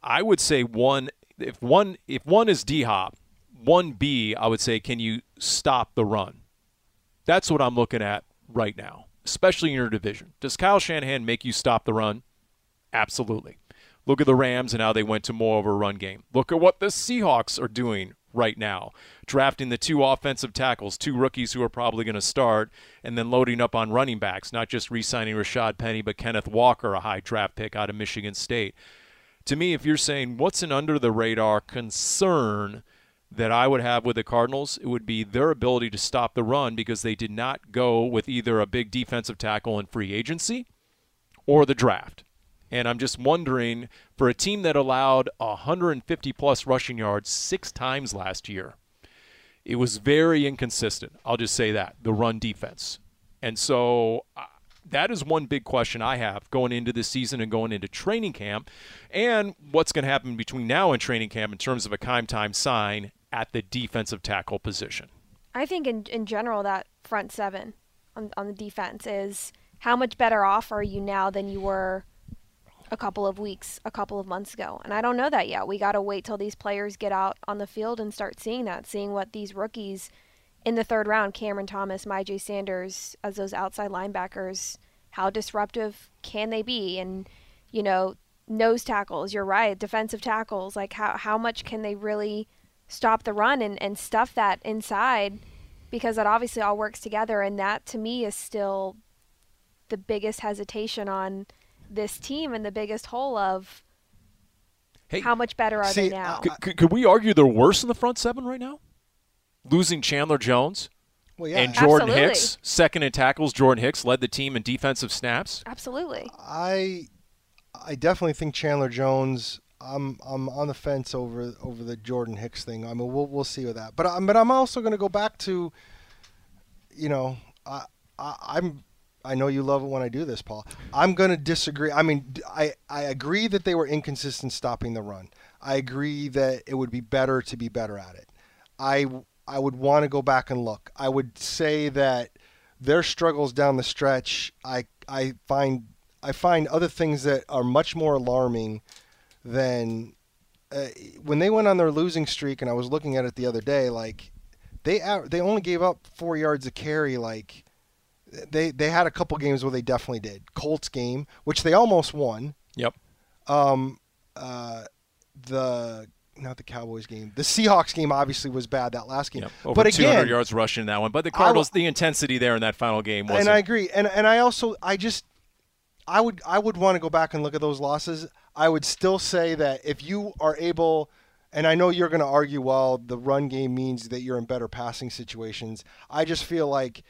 I would say one, if one, if one is D-Hop, one B, I would say, can you stop the run? That's what I'm looking at right now, especially in your division. Does Kyle Shanahan make you stop the run? Absolutely. Look at the Rams and how they went to more of a run game. Look at what the Seahawks are doing right now, drafting the two offensive tackles, two rookies who are probably going to start, and then loading up on running backs, not just re-signing Rashad Penny, but Kenneth Walker, a high draft pick out of Michigan State. To me, if you're saying what's an under-the-radar concern that I would have with the Cardinals, it would be their ability to stop the run because they did not go with either a big defensive tackle in free agency or the draft. And I'm just wondering, for a team that allowed one hundred fifty plus rushing yards six times last year, it was very inconsistent. I'll just say that, the run defense. And so uh, that is one big question I have going into this season and going into training camp, and what's going to happen between now and training camp in terms of a time-time sign at the defensive tackle position. I think in, in general that front seven on, on the defense is how much better off are you now than you were a couple of weeks, a couple of months ago. And I don't know that yet. We got to wait till these players get out on the field and start seeing that, seeing what these rookies in the third round, Cameron Thomas, Myjai Sanders, as those outside linebackers, how disruptive can they be? And, you know, nose tackles, you're right, defensive tackles, like how, how much can they really stop the run and, and stuff that inside? Because that obviously all works together. And that to me is still the biggest hesitation on this team and the biggest hole of hey, how much better are see, they now? Uh, could, could we argue they're worse in the front seven right now? Losing Chandler Jones well, yeah. and Jordan Absolutely. Hicks, second in tackles. Jordan Hicks led the team in defensive snaps. Absolutely. I I definitely think Chandler Jones. I'm I'm on the fence over over the Jordan Hicks thing. I mean, we'll we'll see with that. But I'm but I'm also going to go back to, you know, I, I I'm. I know you love it when I do this, Paul. I'm going to disagree. I mean, I, I agree that they were inconsistent stopping the run. I agree that it would be better to be better at it. I, I would want to go back and look. I would say that their struggles down the stretch, I I find I find other things that are much more alarming than uh, when they went on their losing streak, and I was looking at it the other day, like they they only gave up four yards a carry, like – They they had a couple games where they definitely did. Colts game, which they almost won. Yep. Um, uh, the not the Cowboys game. The Seahawks game obviously was bad. That last game, yep. Over but two hundred again, yards rushing in that one. But the Cardinals, I, the intensity there in that final game was. And I agree. And and I also I just I would I would want to go back and look at those losses. I would still say that if you are able. And I know you're going to argue, well, the run game means that you're in better passing situations. I just feel like.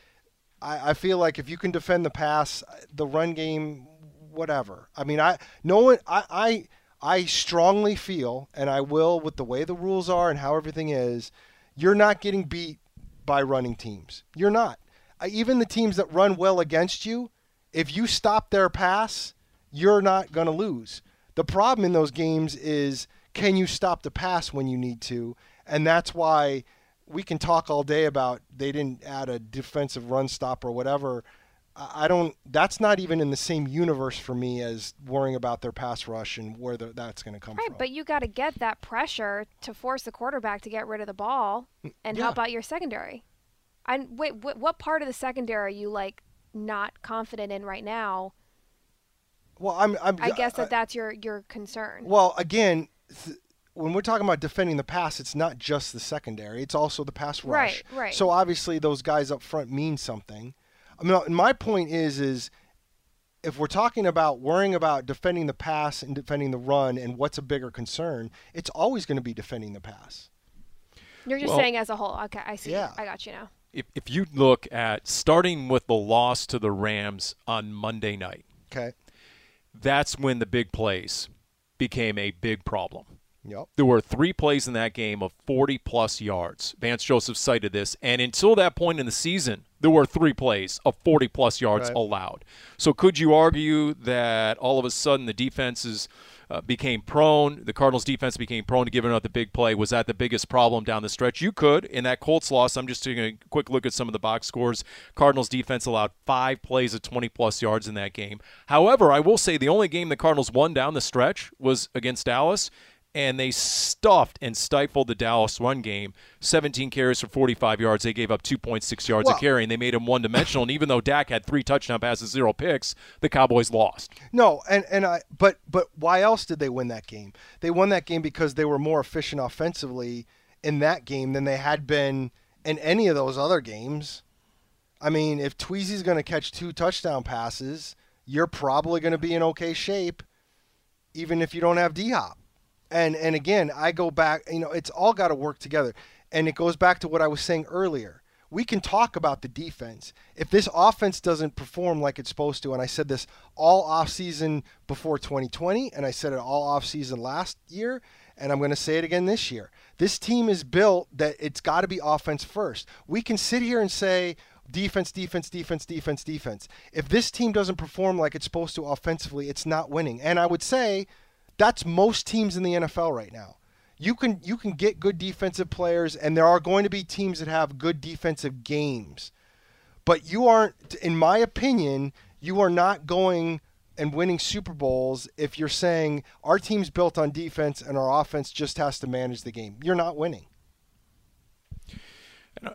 I feel like if you can defend the pass, the run game, whatever. I mean, I no one. I, I I strongly feel, and I will with the way the rules are and how everything is, you're not getting beat by running teams. You're not. Even the teams that run well against you, if you stop their pass, you're not going to lose. The problem in those games is, can you stop the pass when you need to? And that's why we can talk all day about they didn't add a defensive run stop or whatever. I don't, that's not even in the same universe for me as worrying about their pass rush and where the, that's going to come right, from. Right, but you got to get that pressure to force the quarterback to get rid of the ball and yeah. help out your secondary. And wait, wait, what part of the secondary are you like not confident in right now? Well, I'm, I'm I guess that I, that's your, your concern. Well, again, th- when we're talking about defending the pass, it's not just the secondary. It's also the pass rush. Right, right. So obviously those guys up front mean something. I mean, my point is, is if we're talking about worrying about defending the pass and defending the run and what's a bigger concern, it's always going to be defending the pass. You're just well, saying as a whole. Okay, I see. Yeah. I got you now. If, if you look at starting with the loss to the Rams on Monday night, okay, that's when the big plays became a big problem. Yep. There were three plays in that game of forty-plus yards. Vance Joseph cited this. And until that point in the season, there were three plays of forty-plus yards right. allowed. So could you argue that all of a sudden the defenses uh, became prone, the Cardinals' defense became prone to giving up the big play? Was that the biggest problem down the stretch? You could. In that Colts loss, I'm just taking a quick look at some of the box scores. Cardinals' defense allowed five plays of twenty-plus yards in that game. However, I will say the only game the Cardinals won down the stretch was against Dallas, and they stuffed and stifled the Dallas run game. seventeen carries for forty-five yards. They gave up two point six yards well, a carry, and they made him one-dimensional. And even though Dak had three touchdown passes, zero picks, the Cowboys lost. No, and, and I but but why else did they win that game? They won that game because they were more efficient offensively in that game than they had been in any of those other games. I mean, if Tweezy's going to catch two touchdown passes, you're probably going to be in okay shape, even if you don't have D-Hop. And and again, I go back, you know, it's all got to work together. And it goes back to what I was saying earlier. We can talk about the defense. If this offense doesn't perform like it's supposed to, and I said this all offseason before twenty twenty, and I said it all offseason last year, and I'm going to say it again this year. This team is built that it's got to be offense first. We can sit here and say defense, defense, defense, defense, defense. If this team doesn't perform like it's supposed to offensively, it's not winning. And I would say that's most teams in the N F L right now. You can you can get good defensive players, and there are going to be teams that have good defensive games. But you aren't, in my opinion, you are not going and winning Super Bowls if you're saying our team's built on defense and our offense just has to manage the game. You're not winning.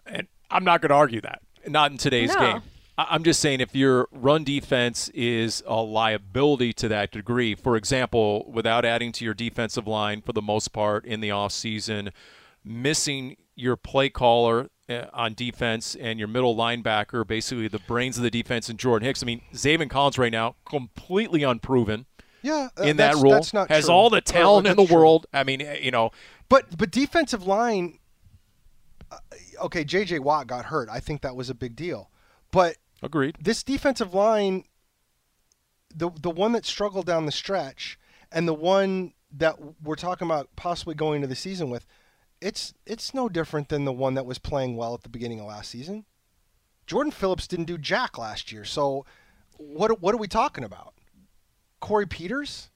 And I'm not going to argue that, not in today's no. game. I'm just saying if your run defense is a liability to that degree, for example, without adding to your defensive line for the most part in the offseason, missing your play caller on defense and your middle linebacker, basically the brains of the defense, and Jordan Hicks. I mean, Zaven Collins right now, completely unproven. Yeah, uh, in that role. That's not has true. All the talent in the true. World. I mean, you know. But, but defensive line, okay, J J. Watt got hurt. I think that was a big deal. But agreed. This defensive line, the the one that struggled down the stretch and the one that we're talking about possibly going into the season with, it's it's no different than the one that was playing well at the beginning of last season. Jordan Phillips didn't do jack last year, so what what are we talking about? Corey Peters?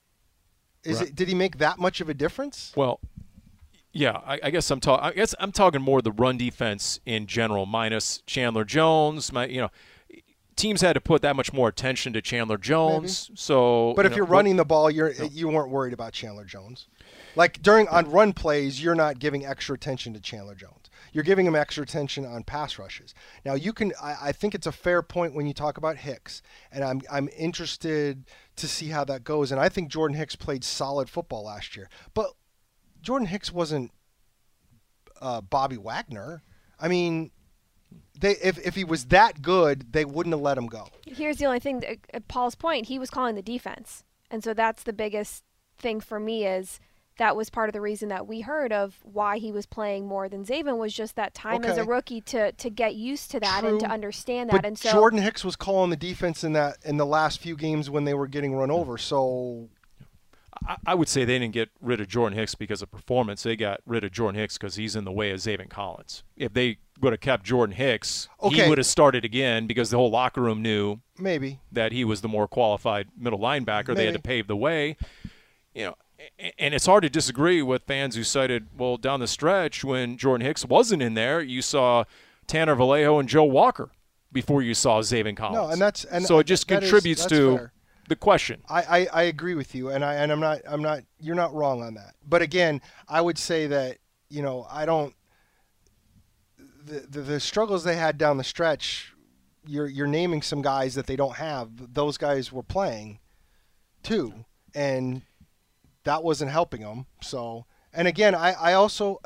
Is right. it did he make that much of a difference? Well, yeah, I, I guess I'm talking. I guess I'm talking more the run defense in general, minus Chandler Jones. My, you know, teams had to put that much more attention to Chandler Jones. Maybe. So, but you if know, you're running the ball, you're no. you weren't worried about Chandler Jones. Like during on run plays, you're not giving extra attention to Chandler Jones. You're giving him extra attention on pass rushes. Now you can. I, I think it's a fair point when you talk about Hicks, and I'm I'm interested to see how that goes. And I think Jordan Hicks played solid football last year, but Jordan Hicks wasn't uh, Bobby Wagner. I mean, they if, if he was that good, they wouldn't have let him go. Here's the only thing. That, at Paul's point, he was calling the defense. And so that's the biggest thing for me is that was part of the reason that we heard of why he was playing more than Zaven was just that time okay. as a rookie to, to get used to that True. And to understand that. But and so Jordan Hicks was calling the defense in that in the last few games when they were getting run over. So I, I would say they didn't get rid of Jordan Hicks because of performance. They got rid of Jordan Hicks because he's in the way of Zaven Collins. If they would have kept Jordan Hicks, okay. He would have started again because the whole locker room knew maybe that he was the more qualified middle linebacker. Maybe. They had to pave the way. You know, and it's hard to disagree with fans who cited, well, down the stretch when Jordan Hicks wasn't in there, you saw Tanner Vallejo and Joe Walker before you saw Zaven Collins. No, and that's and so it just contributes is, to fair. The question. I, I, I agree with you, and I and I'm not I'm not you're not wrong on that. But again, I would say that you know I don't the the, the struggles they had down the stretch. You're you're naming some guys that they don't have. Those guys were playing too, and that wasn't helping them. So, and again, I, I also,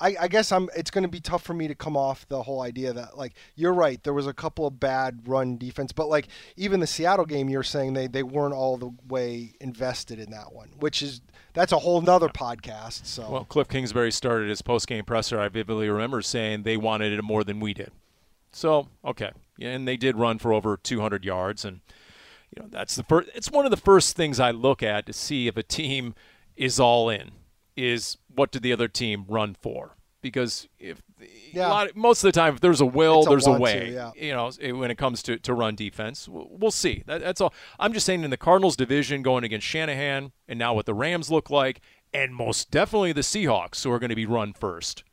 I, I guess I'm, it's going to be tough for me to come off the whole idea that, like, you're right. There was a couple of bad run defense, but like even the Seattle game, you're saying they, they weren't all the way invested in that one, which is, that's a whole nother podcast. So, well, Kliff Kingsbury started his post-game presser. I vividly remember saying they wanted it more than we did. So, okay. Yeah, and they did run for over two hundred yards and, you know, that's the first. It's one of the first things I look at to see if a team is all in. Is what did the other team run for? Because if yeah. a lot, most of the time, if there's a will, a there's a way. To, yeah. You know, when it comes to, to run defense, we'll see. That, that's all. I'm just saying in the Cardinals division, going against Shanahan, and now what the Rams look like, and most definitely the Seahawks, who are going to be run first.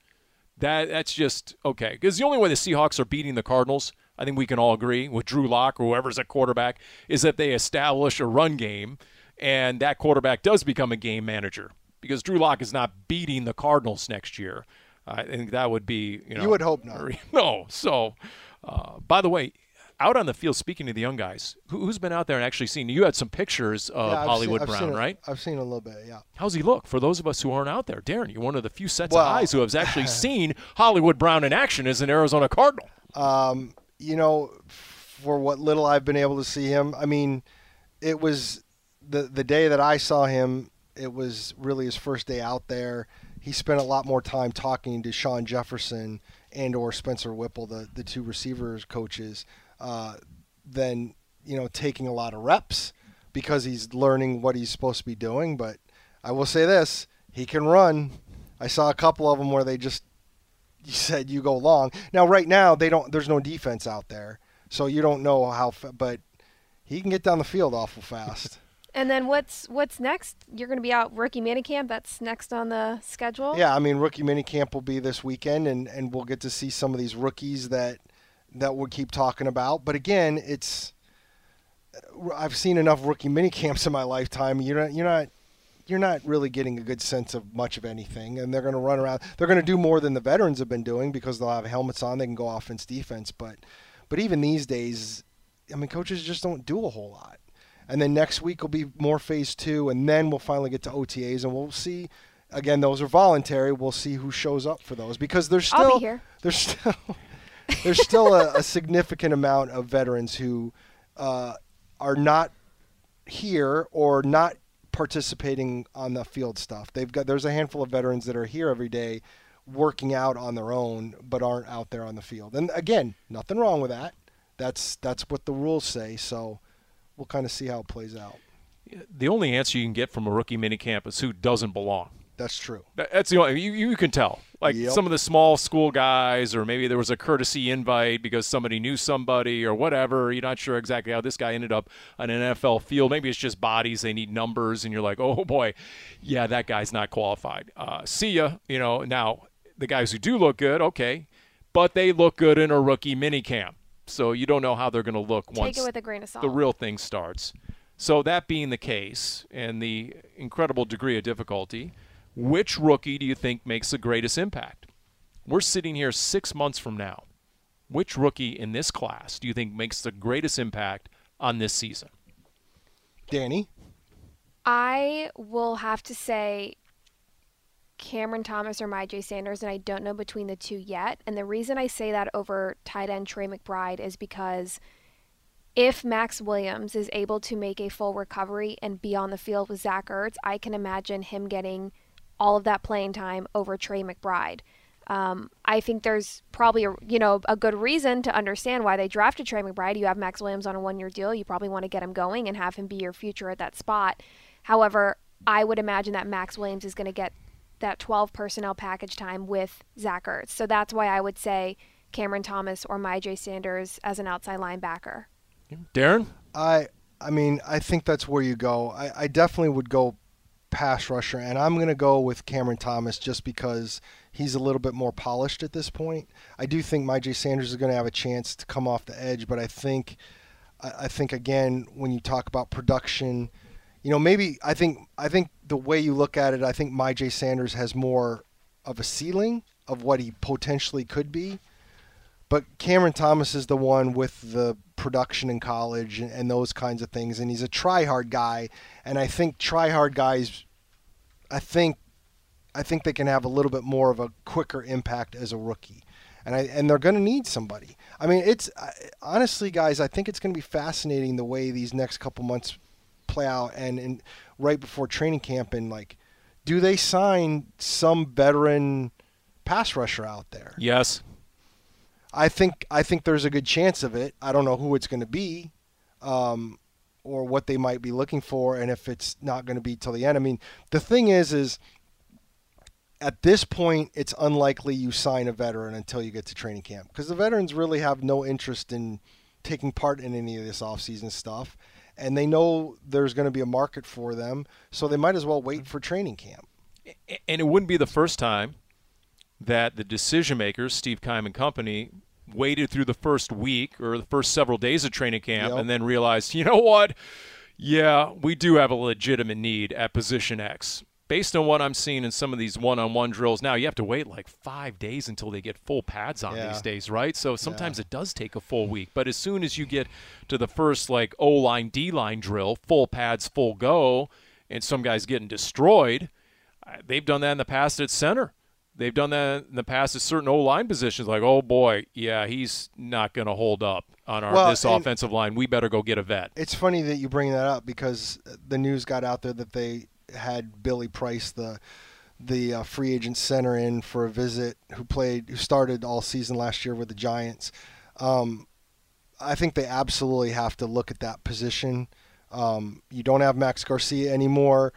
That that's just okay. Because the only way the Seahawks are beating the Cardinals. I think we can all agree with Drew Lock or whoever's at quarterback is that they establish a run game and that quarterback does become a game manager because Drew Lock is not beating the Cardinals next year. I think that would be, you know, you would hope not. No. So, uh, by the way, out on the field, speaking to the young guys, who, who's been out there and actually seen, you had some pictures of yeah, Hollywood seen, Brown, seen a, right? I've seen a little bit, yeah. How's he look for those of us who aren't out there? Darren, you're one of the few sets well, of eyes who have actually seen Hollywood Brown in action as an Arizona Cardinal. Um, You know, for what little I've been able to see him, I mean, it was the the day that I saw him, it was really his first day out there. He spent a lot more time talking to Sean Jefferson and or Spencer Whipple, the, the two receivers coaches, uh, than, you know, taking a lot of reps because he's learning what he's supposed to be doing. But I will say this, he can run. I saw a couple of them where they just – you said you go long. Now, right now, they don't. There's no defense out there, so you don't know how. But he can get down the field awful fast. And then what's what's next? You're going to be out rookie minicamp. That's next on the schedule. Yeah, I mean, rookie minicamp will be this weekend, and, and we'll get to see some of these rookies that that we'll keep talking about. But again, it's I've seen enough rookie minicamps in my lifetime. You're not you're not. You're not really getting a good sense of much of anything, and they're going to run around. They're going to do more than the veterans have been doing because they'll have helmets on. They can go offense, defense, but but even these days, I mean, coaches just don't do a whole lot. And then next week will be more phase two, and then we'll finally get to O T As, and we'll see. Again, those are voluntary. We'll see who shows up for those because there's still I'll be here. there's still there's still a, a significant amount of veterans who uh, are not here or not. Participating on the field stuff. They've got there's a handful of veterans that are here every day working out on their own but aren't out there on the field. And again, nothing wrong with that. That's that's what the rules say, so we'll kind of see how it plays out. The only answer you can get from a rookie minicamp is who doesn't belong. That's true. That's the only you you can tell. Like yep. Some of the small school guys, or maybe there was a courtesy invite because somebody knew somebody or whatever. You're not sure exactly how this guy ended up on an N F L field. Maybe it's just bodies. They need numbers. And you're like, oh, boy, yeah, that guy's not qualified. Uh, see ya. You know, now the guys who do look good, okay, but they look good in a rookie minicamp. So you don't know how they're going to look Take once it with a grain of salt. The real thing starts. So that being the case and the incredible degree of difficulty – which rookie do you think makes the greatest impact? We're sitting here six months from now. Which rookie in this class do you think makes the greatest impact on this season? Danny? I will have to say Cameron Thomas or Myjai Sanders, and I don't know between the two yet. And the reason I say that over tight end Trey McBride is because if Max Williams is able to make a full recovery and be on the field with Zach Ertz, I can imagine him getting – all of that playing time over Trey McBride. Um, I think there's probably a, you know, a good reason to understand why they drafted Trey McBride. You have Max Williams on a one-year deal. You probably want to get him going and have him be your future at that spot. However, I would imagine that Max Williams is going to get that twelve personnel package time with Zach Ertz. So that's why I would say Cameron Thomas or Myjai Sanders as an outside linebacker. Darren? I I mean, I think that's where you go. I, I definitely would go pass rusher, and I'm going to go with Cameron Thomas just because he's a little bit more polished at this point. I do think Myjai Sanders is going to have a chance to come off the edge, but I think, I, I think again, when you talk about production, you know, maybe I think I think the way you look at it, I think Myjai Sanders has more of a ceiling of what he potentially could be. But Cameron Thomas is the one with the production in college and, and those kinds of things. And he's a try-hard guy. And I think try-hard guys, I think I think they can have a little bit more of a quicker impact as a rookie. And I and they're going to need somebody. I mean, it's honestly, guys, I think it's going to be fascinating the way these next couple months play out. And, and right before training camp, and, like, do they sign some veteran pass rusher out there? Yes. I think I think there's a good chance of it. I don't know who it's going to be, um, or what they might be looking for, and if it's not going to be till the end. I mean, the thing is, is at this point, it's unlikely you sign a veteran until you get to training camp, because the veterans really have no interest in taking part in any of this offseason stuff, and they know there's going to be a market for them, so they might as well wait for training camp. And it wouldn't be the first time that the decision makers, Steve Keim and company, waited through the first week or the first several days of training camp, yep, and then realized, you know what, yeah, we do have a legitimate need at position X. Based on what I'm seeing in some of these one-on-one drills now, you have to wait like five days until they get full pads on, yeah, these days, right? So sometimes, yeah, it does take a full week. But as soon as you get to the first, like, O-line, D-line drill, full pads, full go, and some guys getting destroyed, they've done that in the past at center. They've done that in the past at certain O-line positions, like, oh, boy, yeah, he's not going to hold up on our well, this offensive line. We better go get a vet. It's funny that you bring that up, because the news got out there that they had Billy Price, the the uh, free agent center, in for a visit, who played, who started all season last year with the Giants. Um, I think they absolutely have to look at that position. Um, you don't have Max Garcia anymore.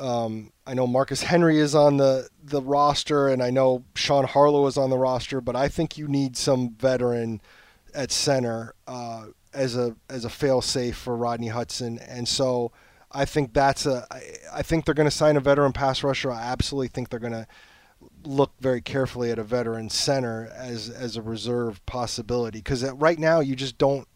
Um, I know Marcus Henry is on the, the roster, and I know Sean Harlow is on the roster, but I think you need some veteran at center uh, as a as a fail-safe for Rodney Hudson. And so I think that's a I, I think they're going to sign a veteran pass rusher. I absolutely think they're going to look very carefully at a veteran center as as a reserve possibility, because right now you just don't.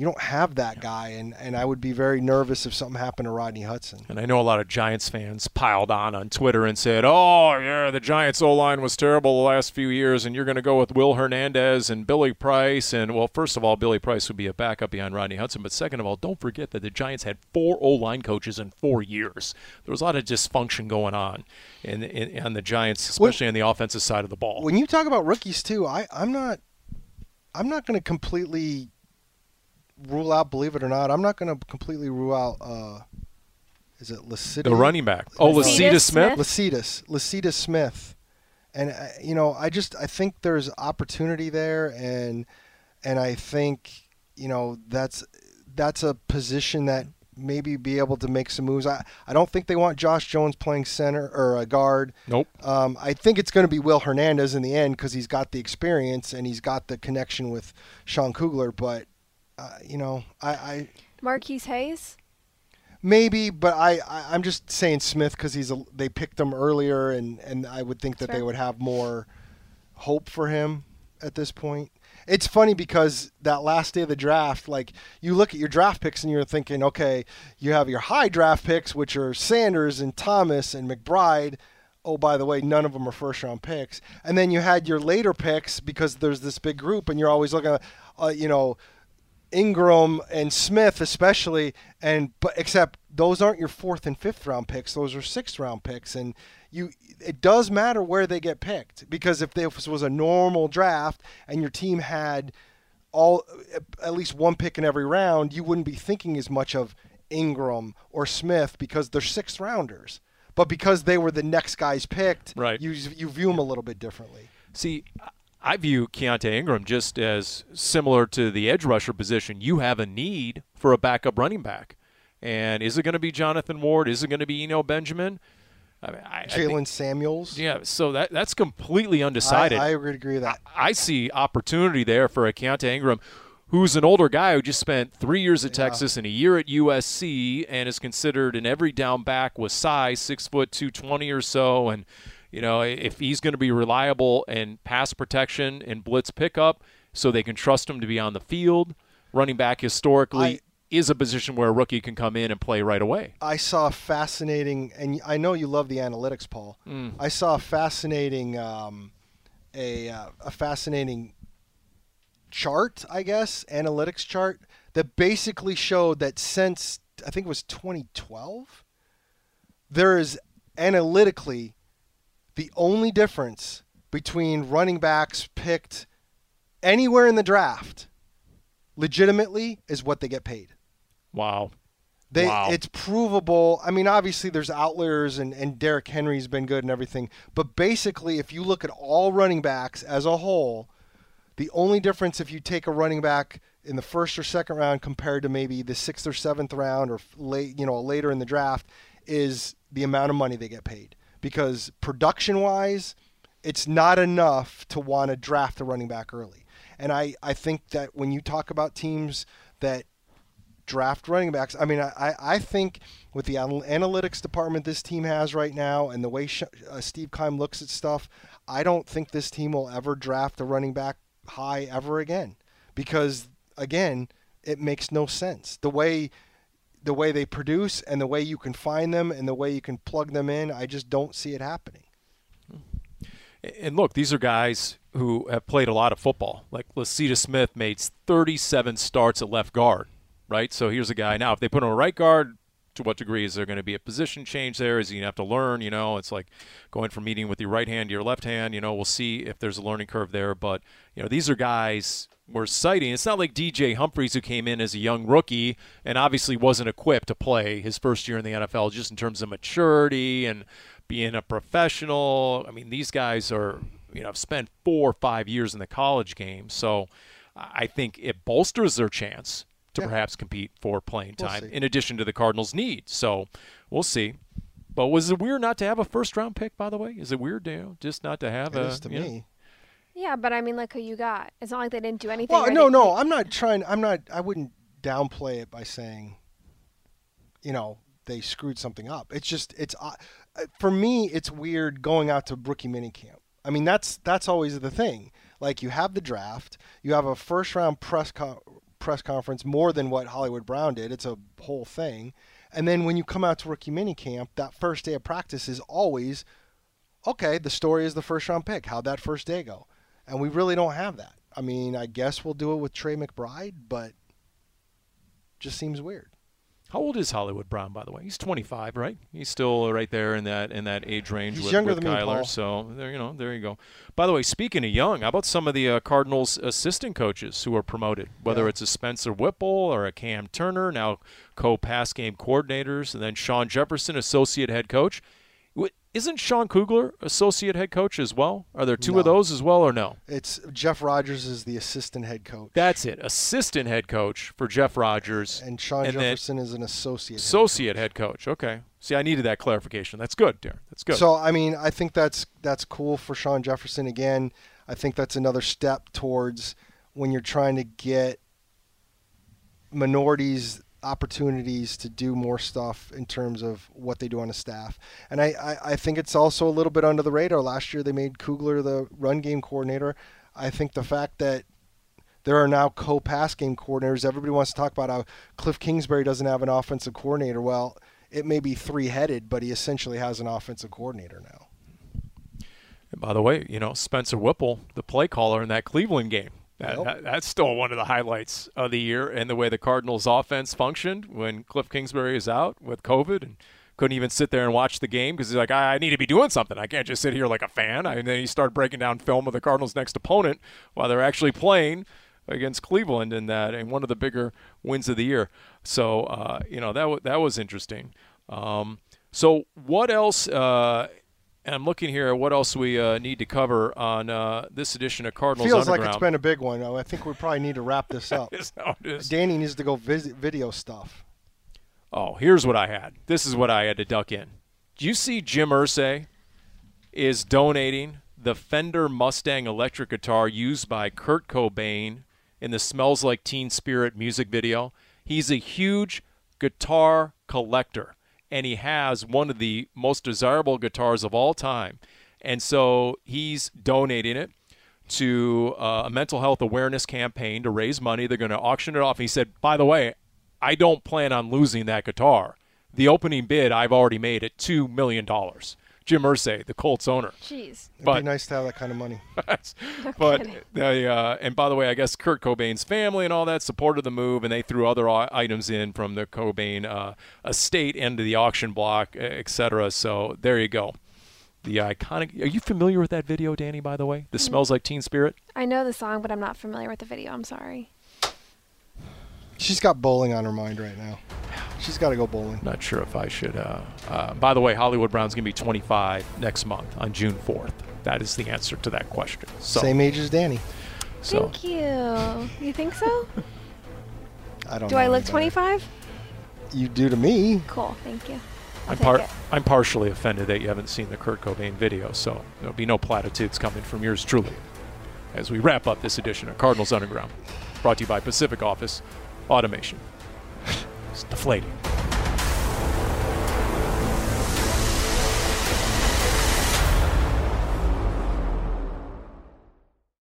You don't have that guy, and, and I would be very nervous if something happened to Rodney Hudson. And I know a lot of Giants fans piled on on Twitter and said, oh, yeah, the Giants O-line was terrible the last few years, and you're going to go with Will Hernandez and Billy Price. And, well, first of all, Billy Price would be a backup behind Rodney Hudson. But second of all, don't forget that the Giants had four O-line coaches in four years. There was a lot of dysfunction going on in, in, on the Giants, especially when, on the offensive side of the ball. When you talk about rookies, too, I, I'm not, I'm not going to completely – rule out, believe it or not, I'm not going to completely rule out, uh, is it Lasita? The running back. Oh, Lasita Smith? Lasita. Lasita Smith. And, uh, you know, I just, I think there's opportunity there. And, and I think, you know, that's, that's a position that maybe be able to make some moves. I, I don't think they want Josh Jones playing center or a guard. Nope. Um, I think it's going to be Will Hernandez in the end, because he's got the experience and he's got the connection with Sean Kugler, but, Uh, you know, I, I Marquise Hayes, maybe, but I, I I'm just saying Smith because he's a, they picked him earlier, and, and I would think that they would have more hope for him at this point. It's funny because that last day of the draft, like, you look at your draft picks and you're thinking, okay, you have your high draft picks, which are Sanders and Thomas and McBride. Oh, by the way, none of them are first-round picks. And then you had your later picks because there's this big group, and you're always looking at, uh, you know, Ingram and Smith especially, and but except those aren't your fourth and fifth round picks, those are sixth round picks, and you it does matter where they get picked, because if this was a normal draft and your team had all at least one pick in every round, you wouldn't be thinking as much of Ingram or Smith because they're sixth rounders, but because they were the next guys picked, right, you you view them a little bit differently. See, I- I view Keontae Ingram just as similar to the edge rusher position. You have a need for a backup running back. And is it going to be Jonathan Ward? Is it going to be Eno Benjamin? I mean, I, Jalen I think, Samuels. Yeah, so that that's completely undecided. I, I would agree with that. I, I see opportunity there for Akeonta Ingram, who's an older guy who just spent three years at yeah. Texas and a year at U S C and is considered an every down back with size, six foot two twenty or so. And, you know, if he's going to be reliable in pass protection and blitz pickup so they can trust him to be on the field, running back historically I, is a position where a rookie can come in and play right away. I saw a fascinating, and I know you love the analytics, Paul. Mm. I saw a fascinating, um, a, uh, a fascinating chart, I guess, analytics chart that basically showed that since, I think it was twenty twelve, there is analytically the only difference between running backs picked anywhere in the draft legitimately is what they get paid. Wow. They, wow. It's provable. I mean, obviously there's outliers and, and Derrick Henry's been good and everything, but basically if you look at all running backs as a whole, the only difference if you take a running back in the first or second round compared to maybe the sixth or seventh round or late, you know, later in the draft is the amount of money they get paid. Because production-wise, it's not enough to want to draft a running back early. And I, I think that when you talk about teams that draft running backs, I mean, I, I think with the analytics department this team has right now and the way Steve Keim looks at stuff, I don't think this team will ever draft a running back high ever again, because again it makes no sense the way the way they produce and the way you can find them and the way you can plug them in. I just don't see it happening. And look, these are guys who have played a lot of football. Like Lasita Smith made thirty-seven starts at left guard, right? So here's a guy now, if they put him a right guard, to what degree is there going to be a position change there? Is he going to have to learn? You know, it's like going from eating with your right hand to your left hand. You know, we'll see if there's a learning curve there. But, you know, these are guys we're citing. It's not like D J Humphreys, who came in as a young rookie and obviously wasn't equipped to play his first year in the N F L, just in terms of maturity and being a professional. I mean, these guys are, you know, have spent four or five years in the college game. So I think it bolsters their chance to yeah. perhaps compete for playing time, we'll in addition to the Cardinals' need. So we'll see. But was it weird not to have a first-round pick, by the way? Is it weird, you know, just not to have it a – It is to me. Know? Yeah, but I mean, like, who you got? It's not like they didn't do anything. Well, no, anything. no, I'm not trying – I'm not – I wouldn't downplay it by saying, you know, they screwed something up. It's just – it's uh, for me, it's weird going out to rookie minicamp. I mean, that's that's always the thing. Like, you have the draft. You have a first-round press con- press conference, more than what Hollywood Brown did. It's a whole thing. And then when you come out to rookie minicamp, that first day of practice is always, okay, the story is the first round pick. How'd that first day go? And we really don't have that. I mean, I guess we'll do it with Trey McBride, but just seems weird. How old is Hollywood Brown, by the way? He's twenty-five, right? He's still right there in that in that age range. He's with, younger with than Kyler. Me, Paul. So there you know, there you go. By the way, speaking of young, how about some of the uh, Cardinals' assistant coaches who are promoted? Whether yeah. it's a Spencer Whipple or a Cam Turner, now co-pass game coordinators, and then Sean Jefferson, associate head coach. Isn't Sean Kugler associate head coach as well? Are there two no. of those as well, or no? It's Jeff Rogers is the assistant head coach. That's it. Assistant head coach for Jeff Rogers. And Sean and Jefferson is an associate Associate head coach. head coach. Okay. See, I needed that clarification. That's good, Darren. That's good. So, I mean, I think that's that's cool for Sean Jefferson. Again, I think that's another step towards when you're trying to get minorities opportunities to do more stuff in terms of what they do on a staff. And I, I, I think it's also a little bit under the radar. Last year they made Kugler the run game coordinator. I think the fact that there are now co-pass game coordinators, everybody wants to talk about how Kliff Kingsbury doesn't have an offensive coordinator. Well, it may be three-headed, but he essentially has an offensive coordinator now. And by the way, you know, Spencer Whipple, the play caller in that Cleveland game, That, nope. that's still one of the highlights of the year, and the way the Cardinals' offense functioned when Kliff Kingsbury is out with COVID and couldn't even sit there and watch the game because he's like, I, I need to be doing something. I can't just sit here like a fan. I, and then he started breaking down film of the Cardinals' next opponent while they're actually playing against Cleveland in that, and one of the bigger wins of the year. So, uh, you know, that, w- that was interesting. Um, so what else uh, – and I'm looking here at what else we uh, need to cover on uh, this edition of Cardinals Feels Underground. Feels like it's been a big one. I think we probably need to wrap this up. Danny needs to go visit video stuff. oh, here's what I had. This is what I had to duck in. Do you see Jim Irsay is donating the Fender Mustang electric guitar used by Kurt Cobain in the Smells Like Teen Spirit music video? He's a huge guitar collector, and he has one of the most desirable guitars of all time. And so he's donating it to uh, a mental health awareness campaign to raise money. They're going to auction it off. He said, by the way, I don't plan on losing that guitar. The opening bid I've already made at two million dollars. Jim Irsay, the Colts owner. Jeez. But, it'd be nice to have that kind of money. But they, uh, and by the way, I guess Kurt Cobain's family and all that supported the move, and they threw other items in from the Cobain uh, estate into the auction block, et cetera. So there you go. The iconic. Are you familiar with that video, Danny, by the way? The mm-hmm. Smells Like Teen Spirit? I know the song, but I'm not familiar with the video. I'm sorry. She's got bowling on her mind right now. She's got to go bowling. Not sure if I should. Uh, uh, by the way, Hollywood Brown's going to be twenty-five next month on June fourth. That is the answer to that question. So, same age as Danny. So. Thank you. You think so? I don't. Do know I look twenty-five? You do to me. Cool. Thank you. I'll I'm par- I'm partially offended that you haven't seen the Kurt Cobain video. So there'll be no platitudes coming from yours truly, as we wrap up this edition of Cardinals Underground, brought to you by Pacific Office Automation. It's deflating.